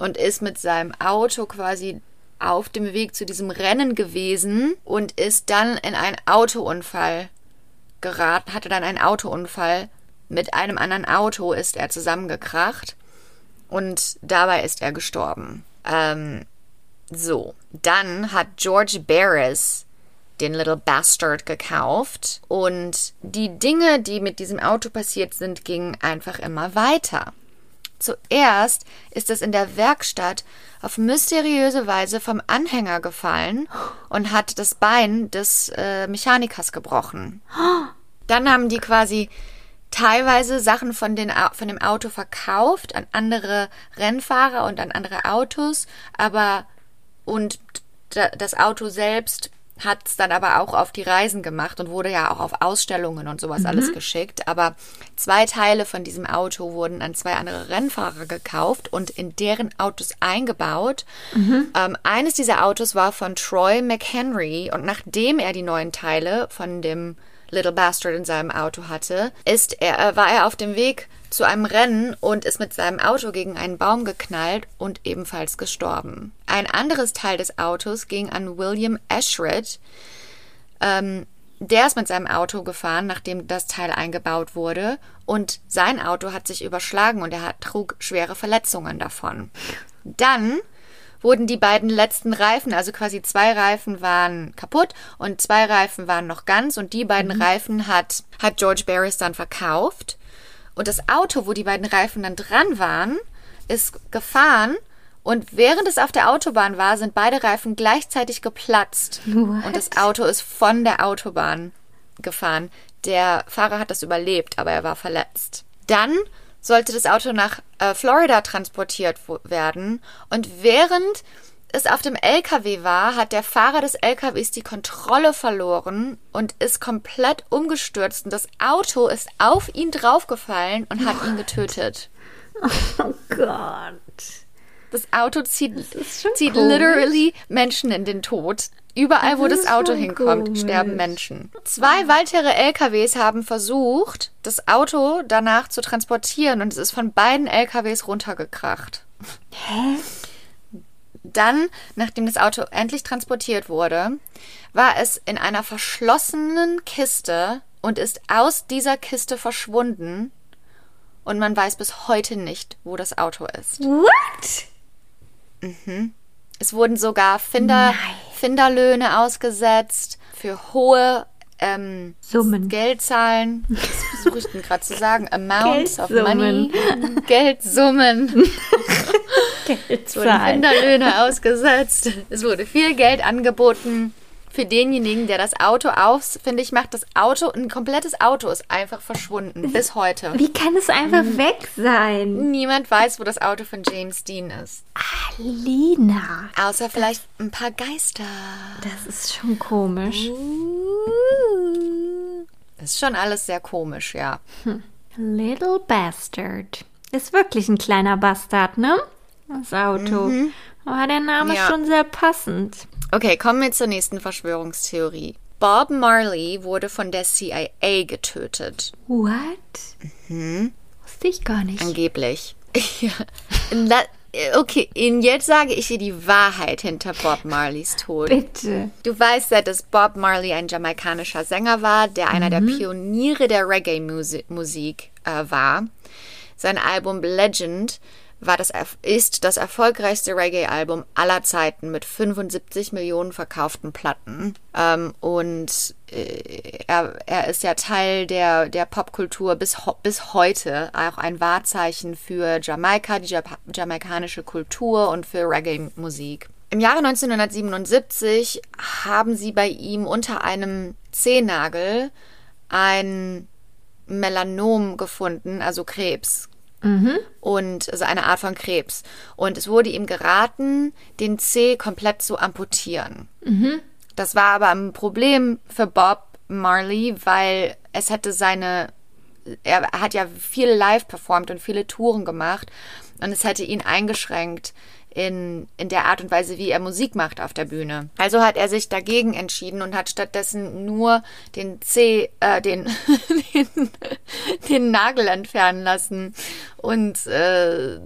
und ist mit seinem Auto quasi auf dem Weg zu diesem Rennen gewesen und ist dann in einen Autounfall geraten, hatte dann einen Autounfall. Mit einem anderen Auto ist er zusammengekracht und dabei ist er gestorben. Ähm, so, dann hat George Barris den Little Bastard gekauft und die Dinge, die mit diesem Auto passiert sind, gingen einfach immer weiter. Zuerst ist es in der Werkstatt auf mysteriöse Weise vom Anhänger gefallen und hat das Bein des äh, Mechanikers gebrochen. Dann haben die quasi teilweise Sachen von, den, von dem Auto verkauft an andere Rennfahrer und an andere Autos, aber und das Auto selbst hat es dann aber auch auf die Reisen gemacht und wurde ja auch auf Ausstellungen und sowas mhm. alles geschickt, aber zwei Teile von diesem Auto wurden an zwei andere Rennfahrer gekauft und in deren Autos eingebaut. Mhm. Ähm, eines dieser Autos war von Troy McHenry, und nachdem er die neuen Teile von dem Little Bastard in seinem Auto hatte, ist er, war er auf dem Weg zu einem Rennen und ist mit seinem Auto gegen einen Baum geknallt und ebenfalls gestorben. Ein anderes Teil des Autos ging an William Ashred. Ähm, der ist mit seinem Auto gefahren, nachdem das Teil eingebaut wurde, und sein Auto hat sich überschlagen und er hat, trug schwere Verletzungen davon. Dann wurden die beiden letzten Reifen, also quasi zwei Reifen waren kaputt und zwei Reifen waren noch ganz, und die beiden mhm. Reifen hat, hat George Barris dann verkauft, und das Auto, wo die beiden Reifen dann dran waren, ist gefahren, und während es auf der Autobahn war, sind beide Reifen gleichzeitig geplatzt. What? Und das Auto ist von der Autobahn gefahren. Der Fahrer hat das überlebt, aber er war verletzt. Dann sollte das Auto nach äh, Florida transportiert wo- werden. Und während es auf dem L K W war, hat der Fahrer des L K Ws die Kontrolle verloren und ist komplett umgestürzt. Und das Auto ist auf ihn draufgefallen und hat What? ihn getötet. Oh Gott. Das Auto zieht, das zieht literally Menschen in den Tod. Überall, das wo das Auto hinkommt, komisch. Sterben Menschen. Zwei weitere L K Ws haben versucht, das Auto danach zu transportieren, und es ist von beiden L K Ws runtergekracht. Hä? Dann, nachdem das Auto endlich transportiert wurde, war es in einer verschlossenen Kiste und ist aus dieser Kiste verschwunden, und man weiß bis heute nicht, wo das Auto ist. What? Mhm. Es wurden sogar Finder, Finderlöhne ausgesetzt für hohe ähm, Summen. Geldzahlen. Das versuche ich denn gerade zu sagen. Amounts of money. Geldsummen. Es wurden Finderlöhne ausgesetzt. Es wurde viel Geld angeboten für denjenigen, der das Auto ausfindig macht. Das Auto, ein komplettes Auto ist einfach verschwunden bis heute. Wie kann es einfach mhm. weg sein? Niemand weiß, wo das Auto von James Dean ist. Alina. Außer vielleicht das, ein paar Geister. Das ist schon komisch. Uh, ist schon alles sehr komisch, ja. Hm. Little Bastard. Ist wirklich ein kleiner Bastard, ne? Das Auto. Mhm. Aber der Name ja. ist schon sehr passend. Okay, kommen wir zur nächsten Verschwörungstheorie. Bob Marley wurde von der C I A getötet. What? Mhm. Wusste ich gar nicht. Angeblich. Ja. La- okay, jetzt sage ich dir die Wahrheit hinter Bob Marleys Tod. Bitte. Du weißt ja, dass Bob Marley ein jamaikanischer Sänger war, der einer mhm. der Pioniere der Reggae-Musik äh, war. Sein Album Legend war das, ist das erfolgreichste Reggae-Album aller Zeiten mit fünfundsiebzig Millionen verkauften Platten. Ähm, und äh, er, er ist ja Teil der, der Popkultur bis, ho- bis heute, auch ein Wahrzeichen für Jamaika, die Jap- jamaikanische Kultur und für Reggae-Musik. Im Jahre neunzehnhundertsiebenundsiebzig haben sie bei ihm unter einem Zehennagel ein Melanom gefunden, also Krebs. Mhm. Und also eine Art von Krebs. Und es wurde ihm geraten, den Zeh komplett zu amputieren. Mhm. Das war aber ein Problem für Bob Marley, weil es hätte seine... Er hat ja viel live performt und viele Touren gemacht. Und es hätte ihn eingeschränkt in, in der Art und Weise, wie er Musik macht auf der Bühne. Also hat er sich dagegen entschieden und hat stattdessen nur den Zeh, äh, den, den, den Nagel entfernen lassen und äh,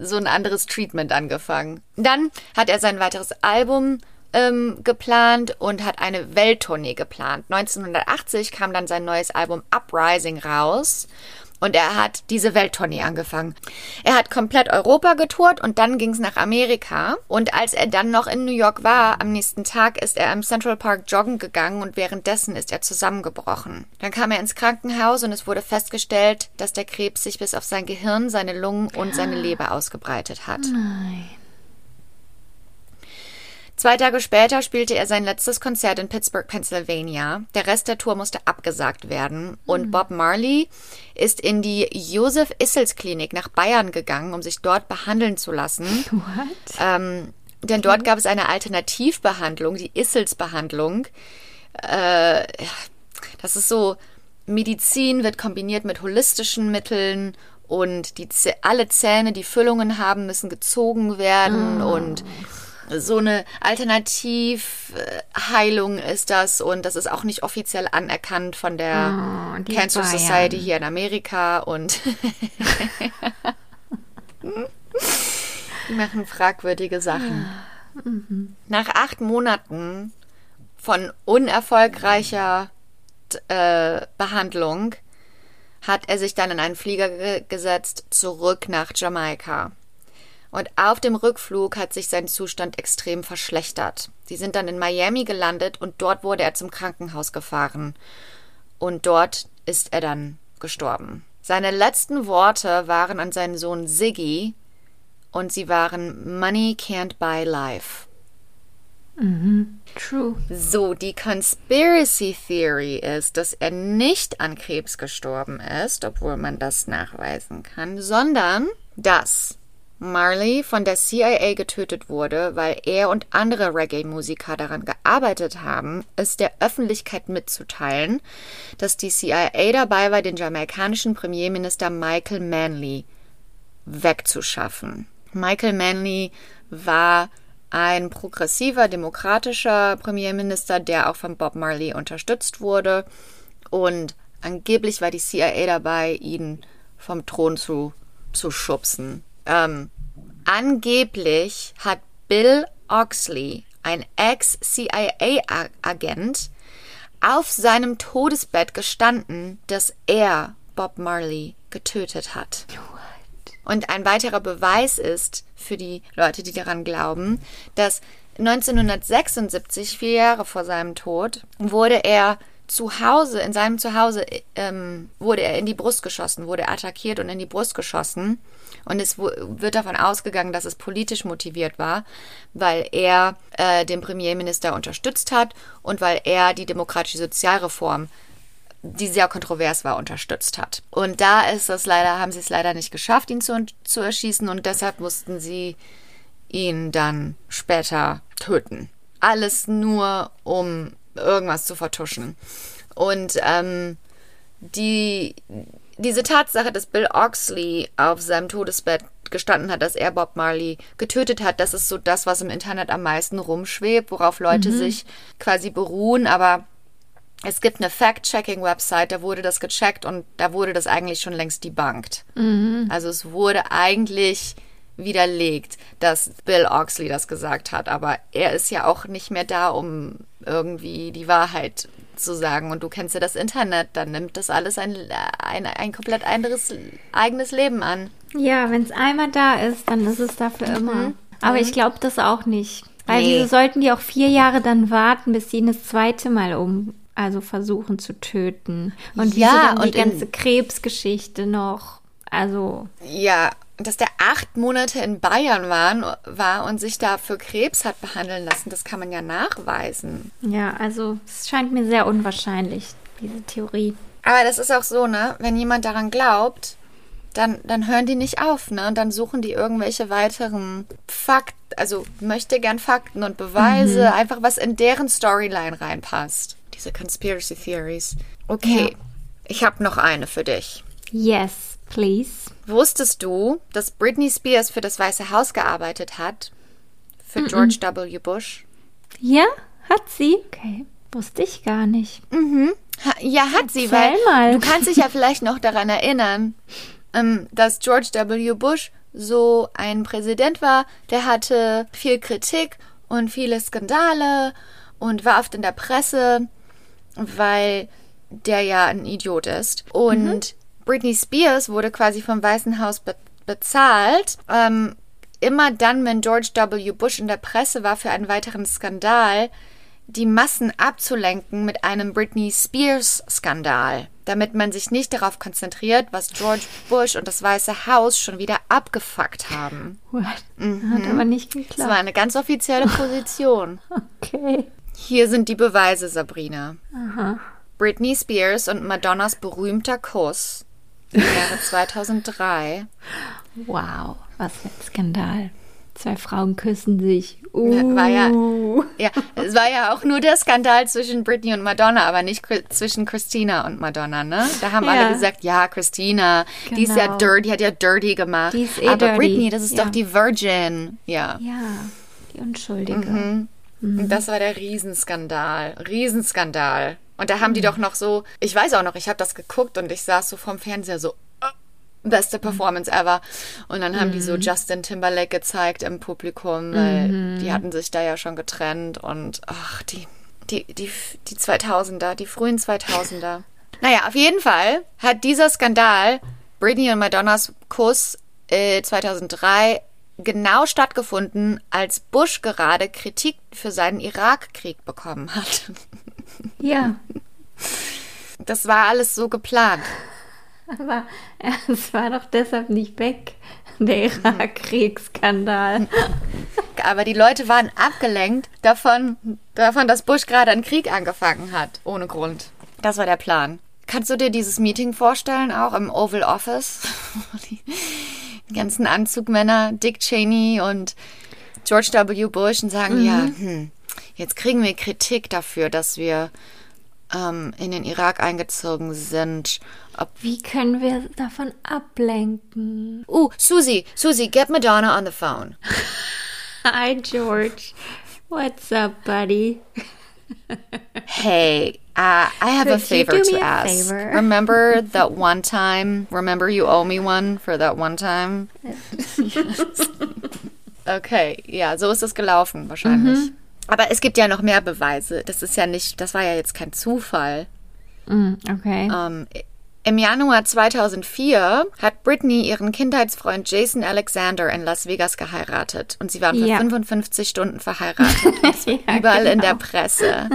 so ein anderes Treatment angefangen. Dann hat er sein weiteres Album ähm, geplant und hat eine Welttournee geplant. neunzehnhundertachtzig kam dann sein neues Album Uprising raus. Und er hat diese Welttournee angefangen. Er hat komplett Europa getourt und dann ging es nach Amerika. Und als er dann noch in New York war, am nächsten Tag ist er im Central Park joggen gegangen und währenddessen ist er zusammengebrochen. Dann kam er ins Krankenhaus und es wurde festgestellt, dass der Krebs sich bis auf sein Gehirn, seine Lungen und seine Leber ausgebreitet hat. Nein. Zwei Tage später spielte er sein letztes Konzert in Pittsburgh, Pennsylvania. Der Rest der Tour musste abgesagt werden. Und mhm. Bob Marley ist in die Josef-Issels-Klinik nach Bayern gegangen, um sich dort behandeln zu lassen. What? Ähm, denn okay. dort gab es eine Alternativbehandlung, die Issels-Behandlung. Äh, das ist so, Medizin wird kombiniert mit holistischen Mitteln. Und die Z- alle Zähne, die Füllungen haben, müssen gezogen werden. Oh. Und... so eine Alternativheilung ist das und das ist auch nicht offiziell anerkannt von der oh, Cancer Bayern. Society hier in Amerika und die machen fragwürdige Sachen. Ja. Mhm. Nach acht Monaten von unerfolgreicher äh, Behandlung hat er sich dann in einen Flieger ge- gesetzt, zurück nach Jamaika. Und auf dem Rückflug hat sich sein Zustand extrem verschlechtert. Sie sind dann in Miami gelandet und dort wurde er zum Krankenhaus gefahren. Und dort ist er dann gestorben. Seine letzten Worte waren an seinen Sohn Ziggy und sie waren Money can't buy life. Mhm. True. So, die Conspiracy Theory ist, dass er nicht an Krebs gestorben ist, obwohl man das nachweisen kann, sondern dass... Marley von der C I A getötet wurde, weil er und andere Reggae-Musiker daran gearbeitet haben, es der Öffentlichkeit mitzuteilen, dass die C I A dabei war, den jamaikanischen Premierminister Michael Manley wegzuschaffen. Michael Manley war ein progressiver, demokratischer Premierminister, der auch von Bob Marley unterstützt wurde und angeblich war die C I A dabei, ihn vom Thron zu, zu schubsen. Ähm, angeblich hat Bill Oxley, ein Ex-C I A-Agent, auf seinem Todesbett gestanden, dass er Bob Marley getötet hat. What? Und ein weiterer Beweis ist, für die Leute, die daran glauben, dass neunzehnhundertsechsundsiebzig, vier Jahre vor seinem Tod, wurde er zu Hause, in seinem Zuhause, ähm, wurde er in die Brust geschossen, wurde attackiert und in die Brust geschossen. Und es w- wird davon ausgegangen, dass es politisch motiviert war, weil er äh, den Premierminister unterstützt hat und weil er die demokratische Sozialreform, die sehr kontrovers war, unterstützt hat. Und da ist das leider, haben sie es leider nicht geschafft, ihn zu, zu erschießen und deshalb mussten sie ihn dann später töten. Alles nur, um irgendwas zu vertuschen. Und ähm, die... Diese Tatsache, dass Bill Oxley auf seinem Todesbett gestanden hat, dass er Bob Marley getötet hat, das ist so das, was im Internet am meisten rumschwebt, worauf Leute mhm. sich quasi beruhen. Aber es gibt eine Fact-Checking-Website, da wurde das gecheckt und da wurde das eigentlich schon längst debunked. Mhm. Also es wurde eigentlich widerlegt, dass Bill Oxley das gesagt hat. Aber er ist ja auch nicht mehr da, um irgendwie die Wahrheit zu sagen. Und du kennst ja das Internet, dann nimmt das alles ein, ein, ein komplett anderes, eigenes Leben an. Ja, wenn es einmal da ist, dann ist es dafür mhm. immer. Aber mhm. ich glaube das auch nicht. Weil nee. wieso sollten die auch vier Jahre dann warten, bis sie ihn das zweite Mal um, also versuchen zu töten? Und ja, wieso dann und die ganze Krebsgeschichte noch? Also ja, dass der acht Monate in Bayern war, war und sich da für Krebs hat behandeln lassen, das kann man ja nachweisen. Ja, also es scheint mir sehr unwahrscheinlich, diese Theorie. Aber das ist auch so, ne? Wenn jemand daran glaubt, dann, dann hören die nicht auf, ne? Und dann suchen die irgendwelche weiteren Fakten, also möchte gern Fakten und Beweise, mhm. einfach was in deren Storyline reinpasst. Diese Conspiracy Theories. Okay, ja. Ich habe noch eine für dich. Yes. Please. Wusstest du, dass Britney Spears für das Weiße Haus gearbeitet hat? Für Mm-mm. George W. Bush? Ja, hat sie. Okay, wusste ich gar nicht. Mhm. Ha- ja, hat Erzähl sie, weil mal. Du kannst dich ja vielleicht noch daran erinnern, ähm, dass George W. Bush so ein Präsident war, der hatte viel Kritik und viele Skandale und war oft in der Presse, weil der ja ein Idiot ist. Und mhm. Britney Spears wurde quasi vom Weißen Haus be- bezahlt. Ähm, immer dann, wenn George W. Bush in der Presse war für einen weiteren Skandal, die Massen abzulenken mit einem Britney Spears-Skandal, damit man sich nicht darauf konzentriert, was George Bush und das Weiße Haus schon wieder abgefuckt haben. What? Mhm. Hat aber nicht geklappt. Das war eine ganz offizielle Position. Okay. Hier sind die Beweise, Sabrina. Aha. Britney Spears und Madonnas berühmter Kuss. Im Jahre zweitausenddrei. Wow, was für ein Skandal. Zwei Frauen küssen sich. Uh. War ja, ja, es war ja auch nur der Skandal zwischen Britney und Madonna, aber nicht kri- zwischen Christina und Madonna, ne? Da haben ja. alle gesagt, ja, Christina, genau. die ist ja dirty, die hat ja dirty gemacht. Die ist eh aber dirty. Britney, das ist ja. doch die Virgin. Ja, ja, die Unschuldige. Mhm. Mhm. Und das war der Riesenskandal. Riesenskandal. Und da haben die doch noch so, ich weiß auch noch, ich habe das geguckt und ich saß so vorm Fernseher so, oh, beste Performance ever. Und dann haben mhm. die so Justin Timberlake gezeigt im Publikum, weil mhm. die hatten sich da ja schon getrennt. Und ach, die, die, die, die zweitausender, die frühen zweitausender. Naja, auf jeden Fall hat dieser Skandal, Britney und Madonnas Kuss äh, zweitausenddrei, genau stattgefunden, als Bush gerade Kritik für seinen Irakkrieg bekommen hat. Ja. Das war alles so geplant. Aber es war doch deshalb nicht weg, der Irak-Kriegsskandal. Aber die Leute waren abgelenkt davon, davon, dass Bush gerade einen Krieg angefangen hat, ohne Grund. Das war der Plan. Kannst du dir dieses Meeting vorstellen, auch im Oval Office? Die ganzen Anzugmänner, Dick Cheney und George W. Bush und sagen, mhm. ja, hm. Jetzt kriegen wir Kritik dafür, dass wir ähm, in den Irak eingezogen sind. Ob Wie können wir davon ablenken? Oh, uh, Susie, Susie, get Madonna on the phone. Hi, George. What's up, buddy? Hey, uh, I have Could a favor to ask. Favor? Remember that one time? Remember you owe me one for that one time? Yes. Okay, ja, so ist es gelaufen wahrscheinlich. Mhm. Aber es gibt ja noch mehr Beweise. Das ist ja nicht, das war ja jetzt kein Zufall. Mm, okay. Ähm, im Januar zweitausendvier hat Britney ihren Kindheitsfreund Jason Alexander in Las Vegas geheiratet. Und sie waren für ja. fünfundfünfzig Stunden verheiratet. Das war ja, überall genau. in der Presse.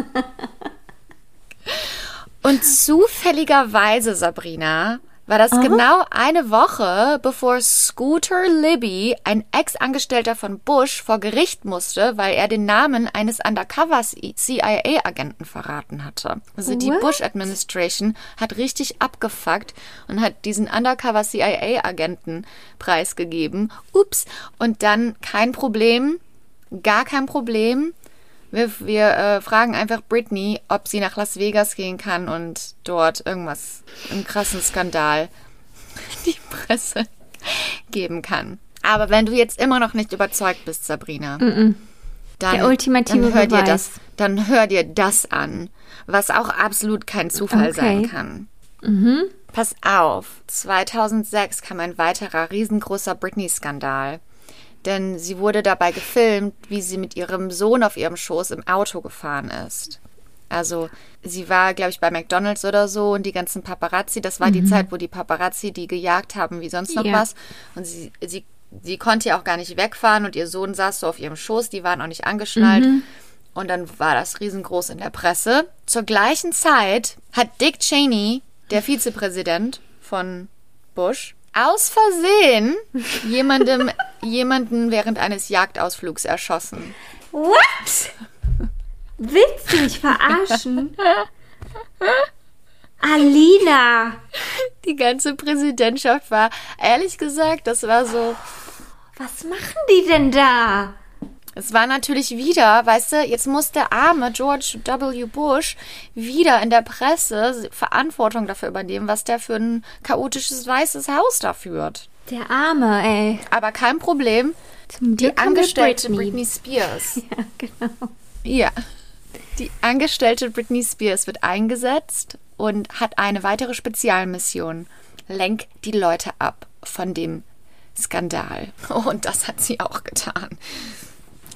Und zufälligerweise, Sabrina, war das oh. genau eine Woche, bevor Scooter Libby, ein Ex-Angestellter von Bush, vor Gericht musste, weil er den Namen eines Undercover-C I A-Agenten verraten hatte. Also What? Die Bush-Administration hat richtig abgefuckt und hat diesen Undercover-C I A-Agenten preisgegeben. Ups. Und dann kein Problem, gar kein Problem. Wir, wir äh, fragen einfach Britney, ob sie nach Las Vegas gehen kann und dort irgendwas, einen krassen Skandal die Presse geben kann. Aber wenn du jetzt immer noch nicht überzeugt bist, Sabrina, Mm-mm. dann, der ultimative dann, hör dir das, dann hör dir das an, was auch absolut kein Zufall okay. sein kann. Mhm. Pass auf, zweitausendsechs kam ein weiterer riesengroßer Britney-Skandal. Denn sie wurde dabei gefilmt, wie sie mit ihrem Sohn auf ihrem Schoß im Auto gefahren ist. Also sie war, glaube ich, bei McDonald's oder so und die ganzen Paparazzi, das war mhm. die Zeit, wo die Paparazzi die gejagt haben wie sonst noch ja. was. Und sie, sie, sie konnte ja auch gar nicht wegfahren und ihr Sohn saß so auf ihrem Schoß, die waren auch nicht angeschnallt. Mhm. Und dann war das riesengroß in der Presse. Zur gleichen Zeit hat Dick Cheney, der Vizepräsident von Bush, aus Versehen jemandem, jemanden während eines Jagdausflugs erschossen. What? Willst du mich verarschen? Alina! Die ganze Präsidentschaft war, ehrlich gesagt, das war so... Was machen die denn da? Es war natürlich wieder, weißt du, jetzt muss der arme George W. Bush wieder in der Presse Verantwortung dafür übernehmen, was der für ein chaotisches weißes Haus da führt. Der arme, ey. Aber kein Problem. Zum Glück die Angestellte Britney. Britney Spears. Ja, genau. Ja. Die Angestellte Britney Spears wird eingesetzt und hat eine weitere Spezialmission. Lenk die Leute ab von dem Skandal. Und das hat sie auch getan.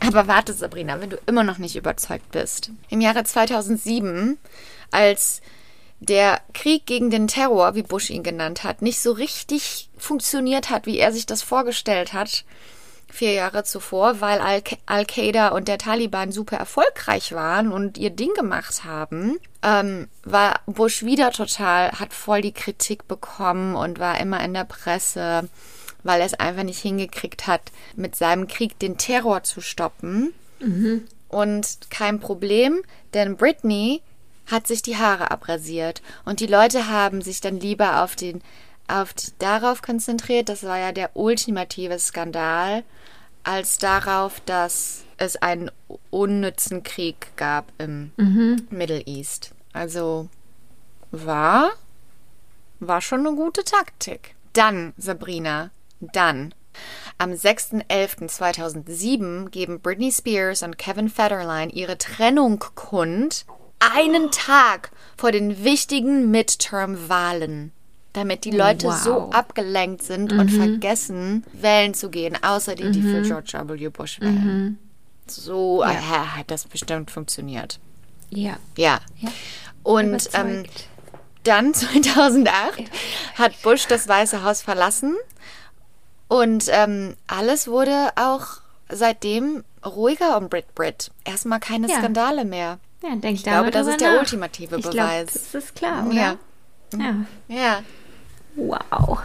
Aber warte, Sabrina, wenn du immer noch nicht überzeugt bist. Im Jahre zweitausendsieben, als der Krieg gegen den Terror, wie Bush ihn genannt hat, nicht so richtig funktioniert hat, wie er sich das vorgestellt hat, vier Jahre zuvor, weil Al-Qaida und der Taliban super erfolgreich waren und ihr Ding gemacht haben, ähm, war Bush wieder total, hat voll die Kritik bekommen und war immer in der Presse, weil er es einfach nicht hingekriegt hat, mit seinem Krieg den Terror zu stoppen. Mhm. Und kein Problem, denn Britney hat sich die Haare abrasiert. Und die Leute haben sich dann lieber auf den, auf die, darauf konzentriert, das war ja der ultimative Skandal, als darauf, dass es einen unnützen Krieg gab im mhm. Middle East. Also war, war schon eine gute Taktik. Dann, Sabrina... Dann. Am sechster elfter zweitausendsieben geben Britney Spears und Kevin Federline ihre Trennung kund, einen Tag vor den wichtigen Midterm-Wahlen, damit die Leute wow. so abgelenkt sind mhm. und vergessen, wählen zu gehen, außer die, die mhm. für George W. Bush wählen. Mhm. So ja. äh, hat das bestimmt funktioniert. Ja. Ja. ja. Und ähm, dann zweitausendacht ja. hat Bush das Weiße Haus verlassen. Und ähm, alles wurde auch seitdem ruhiger um Brit Brit. Erstmal keine ja. Skandale mehr. Ja, denk ich glaube, das ist der nach. ultimative ich Beweis. Glaub, das ist klar, oder? Ja. ja. Ja. Wow.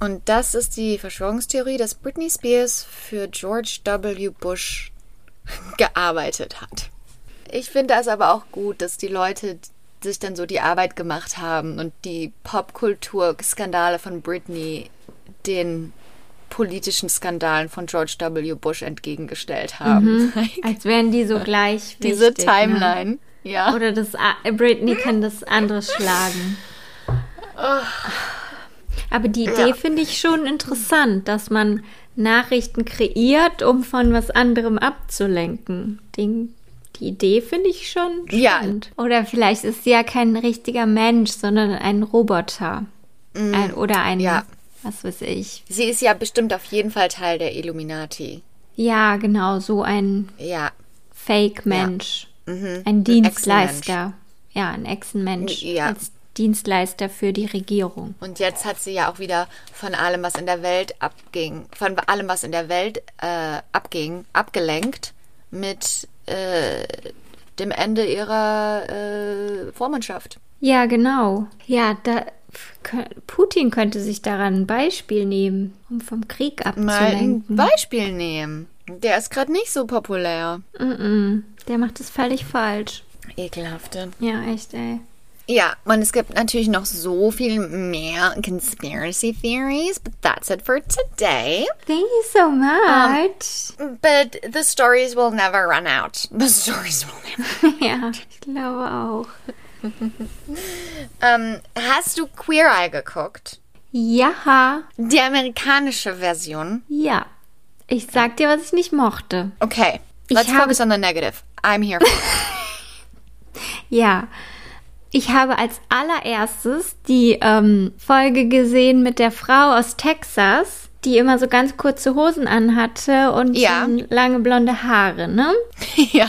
Und das ist die Verschwörungstheorie, dass Britney Spears für George W. Bush gearbeitet hat. Ich finde das aber auch gut, dass die Leute sich dann so die Arbeit gemacht haben und die Popkultur-Skandale von Britney den politischen Skandalen von George W. Bush entgegengestellt haben. Mhm. Als wären die so gleich wichtig, diese Timeline, ne? Ja. Oder das Britney kann das andere schlagen. Aber die Idee ja. finde ich schon interessant, dass man Nachrichten kreiert, um von was anderem abzulenken. Den, die Idee finde ich schon spannend. Ja. Oder vielleicht ist sie ja kein richtiger Mensch, sondern ein Roboter. Mhm. Ein, oder ein... Ja. Was weiß ich. Sie ist ja bestimmt auf jeden Fall Teil der Illuminati. Ja, genau, so ein ja. Fake-Mensch. Ja. Mhm. Ein Dienstleister. Ein ja, ein Echsenmensch. Ja. Als Dienstleister für die Regierung. Und jetzt hat sie ja auch wieder von allem, was in der Welt abging, von allem, was in der Welt äh, abging, abgelenkt mit äh, dem Ende ihrer äh, Vormundschaft. Ja, genau. Ja, da... Putin könnte sich daran ein Beispiel nehmen, um vom Krieg abzulenken. Mal ein Beispiel nehmen. Der ist gerade nicht so populär. Mm-mm. Der macht es völlig falsch. Ekelhafte. Ja, echt, ey. Ja, und es gibt natürlich noch so viel mehr Conspiracy Theories, but that's it for today. Thank you so much. Um, but the stories will never run out. The stories will never run out. Ja, ich glaube auch. ähm, hast du Queer Eye geguckt? Ja. Die amerikanische Version? Ja. Ich sag dir, was ich nicht mochte. Okay. Let's focus on the negative. I'm here for it. Ja. Ich habe als allererstes die ähm, Folge gesehen mit der Frau aus Texas, die immer so ganz kurze Hosen anhatte und ja. lange blonde Haare, ne? Ja.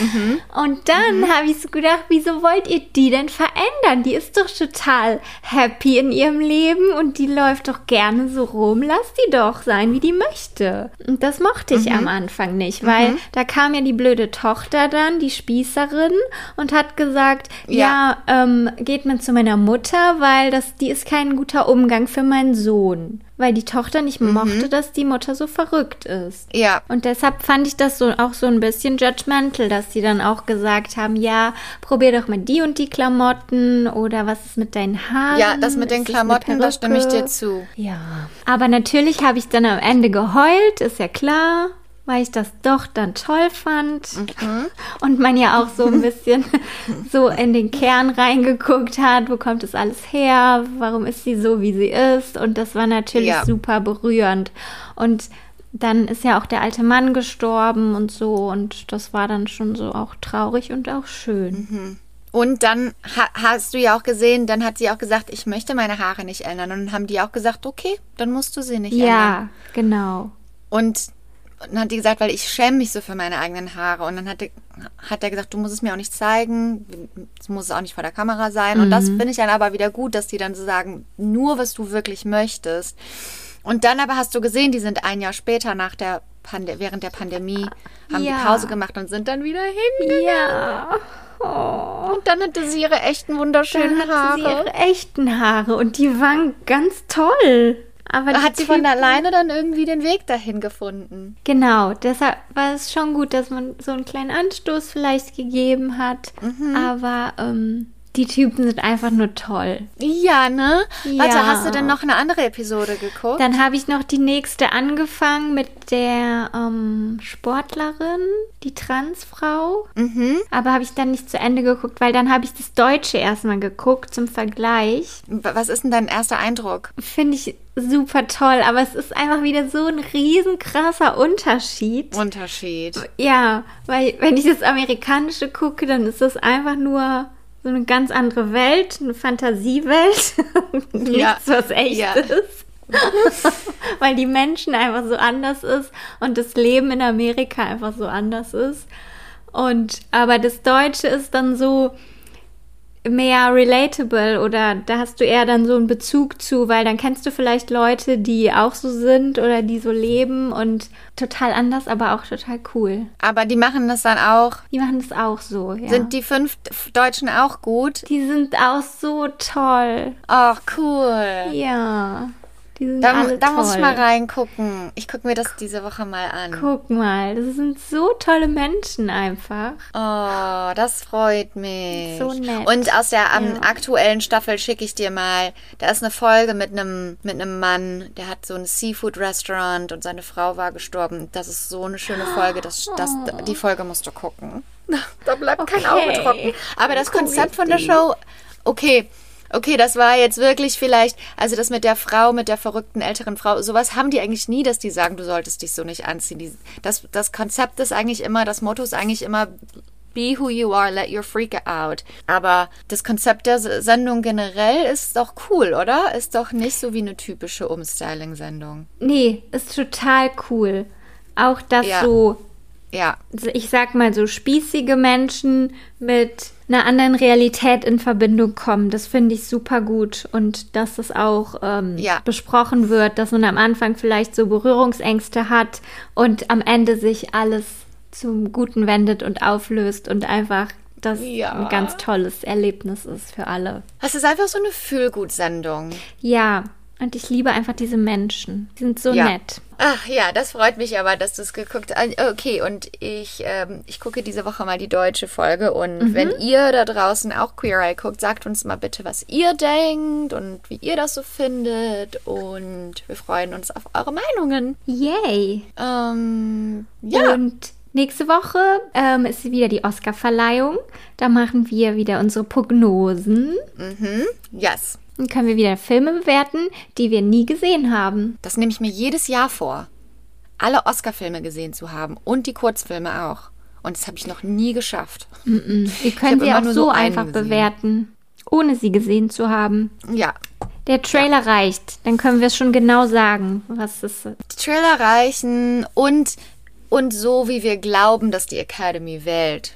Mhm. Und dann mhm. habe ich so gedacht, wieso wollt ihr die denn verändern? Die ist doch total happy in ihrem Leben und die läuft doch gerne so rum. Lass die doch sein, wie die möchte. Und das mochte ich mhm. am Anfang nicht, weil mhm. da kam ja die blöde Tochter dann, die Spießerin, und hat gesagt, ja, ja ähm, geht man zu meiner Mutter, weil das, die ist kein guter Umgang für meinen Sohn. Weil die Tochter nicht mhm. mochte, dass die Mutter so verrückt ist. Ja. Und deshalb fand ich das so auch so ein bisschen judgmental, dass die dann auch gesagt haben, ja, probier doch mal die und die Klamotten oder was ist mit deinen Haaren? Ja, das mit den ist Klamotten, da stimme ich dir zu. Ja. Aber natürlich habe ich dann am Ende geheult, ist ja klar, weil ich das doch dann toll fand mhm. und man ja auch so ein bisschen so in den Kern reingeguckt hat, wo kommt das alles her, warum ist sie so, wie sie ist, und das war natürlich ja. super berührend. Und dann ist ja auch der alte Mann gestorben und so, und das war dann schon so auch traurig und auch schön. Mhm. Und dann ha- hast du ja auch gesehen, dann hat sie auch gesagt, ich möchte meine Haare nicht ändern, und dann haben die auch gesagt, okay, dann musst du sie nicht ja, ändern. Ja, genau. Und Und dann hat die gesagt, weil ich schäme mich so für meine eigenen Haare. Und dann hat, die, hat er gesagt, du musst es mir auch nicht zeigen, es muss auch nicht vor der Kamera sein. Mhm. Und das finde ich dann aber wieder gut, dass die dann so sagen, nur was du wirklich möchtest. Und dann aber hast du gesehen, die sind ein Jahr später nach der Pand- während der Pandemie, haben ja. die Pause gemacht und sind dann wieder hingegangen. Ja. Oh. Und dann hatte sie ihre echten wunderschönen dann Haare. Dann hatte sie ihre echten Haare und die waren ganz toll. Aber hat sie von alleine dann irgendwie den Weg dahin gefunden. Genau, deshalb war es schon gut, dass man so einen kleinen Anstoß vielleicht gegeben hat. Mhm. Aber ähm, die Typen sind einfach nur toll. Ja, ne? Ja. Warte, hast du denn noch eine andere Episode geguckt? Dann habe ich noch die nächste angefangen mit der ähm, Sportlerin, die Transfrau. Mhm. Aber habe ich dann nicht zu Ende geguckt, weil dann habe ich das Deutsche erstmal geguckt zum Vergleich. Was ist denn dein erster Eindruck? Finde ich super toll, aber es ist einfach wieder so ein riesen krasser Unterschied. Unterschied. Ja, weil wenn ich das Amerikanische gucke, dann ist das einfach nur so eine ganz andere Welt, eine Fantasiewelt, ja. nichts, was echt ja. ist. Weil die Menschen einfach so anders ist und das Leben in Amerika einfach so anders ist. Und aber das Deutsche ist dann so mehr relatable, oder da hast du eher dann so einen Bezug zu, weil dann kennst du vielleicht Leute, die auch so sind oder die so leben, und total anders, aber auch total cool. Aber die machen das dann auch? Die machen das auch so, ja. Sind die fünf Deutschen auch gut? Die sind auch so toll. Ach, cool. Ja. Die sind da, alle da toll. Muss ich mal reingucken. Ich gucke mir das diese Woche mal an. Guck mal, das sind so tolle Menschen einfach. Oh, das freut mich. So nett. Und aus der um, ja. aktuellen Staffel schicke ich dir mal, da ist eine Folge mit einem mit einem Mann, der hat so ein Seafood-Restaurant und seine Frau war gestorben. Das ist so eine schöne Folge, das, das, oh. die Folge musst du gucken. Da bleibt okay. kein Auge trocken. Aber das cool Konzept von der Show, okay, Okay, das war jetzt wirklich vielleicht, also das mit der Frau, mit der verrückten älteren Frau, sowas haben die eigentlich nie, dass die sagen, du solltest dich so nicht anziehen. Die, das, das Konzept ist eigentlich immer, das Motto ist eigentlich immer, be who you are, let your freak out. Aber das Konzept der Sendung generell ist doch cool, oder? Ist doch nicht so wie eine typische Umstyling-Sendung. Nee, ist total cool. Auch das ja. so, ja. ich sag mal so spießige Menschen mit einer anderen Realität in Verbindung kommen. Das finde ich super gut. Und dass das auch ähm, ja. besprochen wird, dass man am Anfang vielleicht so Berührungsängste hat und am Ende sich alles zum Guten wendet und auflöst und einfach das ja. ein ganz tolles Erlebnis ist für alle. Das ist einfach so eine Fühlgut-Sendung. Ja, und ich liebe einfach diese Menschen. Die sind so ja. nett. Ach ja, das freut mich aber, dass du es geguckt hast. Okay, und ich, ähm, ich gucke diese Woche mal die deutsche Folge. Und mhm. wenn ihr da draußen auch Queer Eye guckt, sagt uns mal bitte, was ihr denkt und wie ihr das so findet. Und wir freuen uns auf eure Meinungen. Yay! Ähm, ja. Und nächste Woche ähm, ist wieder die Oscar-Verleihung. Da machen wir wieder unsere Prognosen. Mhm, yes. Dann können wir wieder Filme bewerten, die wir nie gesehen haben. Das nehme ich mir jedes Jahr vor, alle Oscar-Filme gesehen zu haben und die Kurzfilme auch. Und das habe ich noch nie geschafft. Mm-mm. Wir können sie auch so, so einfach bewerten, ohne sie gesehen zu haben. Ja. Der Trailer ja. reicht, dann können wir es schon genau sagen, was es ist. Die Trailer reichen und, und so, wie wir glauben, dass die Academy wählt.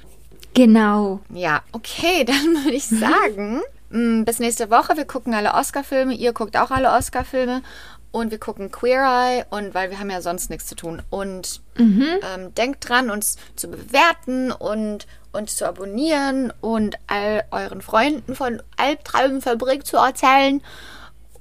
Genau. Ja, okay, dann würde ich sagen, mhm. bis nächste Woche. Wir gucken alle Oscar-Filme, ihr guckt auch alle Oscar-Filme und wir gucken Queer Eye, und weil wir haben ja sonst nichts zu tun. Und mhm. ähm, denkt dran, uns zu bewerten und uns zu abonnieren und all euren Freunden von Albtraumfabrik zu erzählen.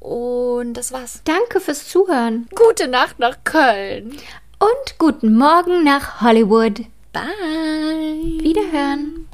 Und das war's. Danke fürs Zuhören. Gute Nacht nach Köln. Und guten Morgen nach Hollywood. Bye. Wiederhören.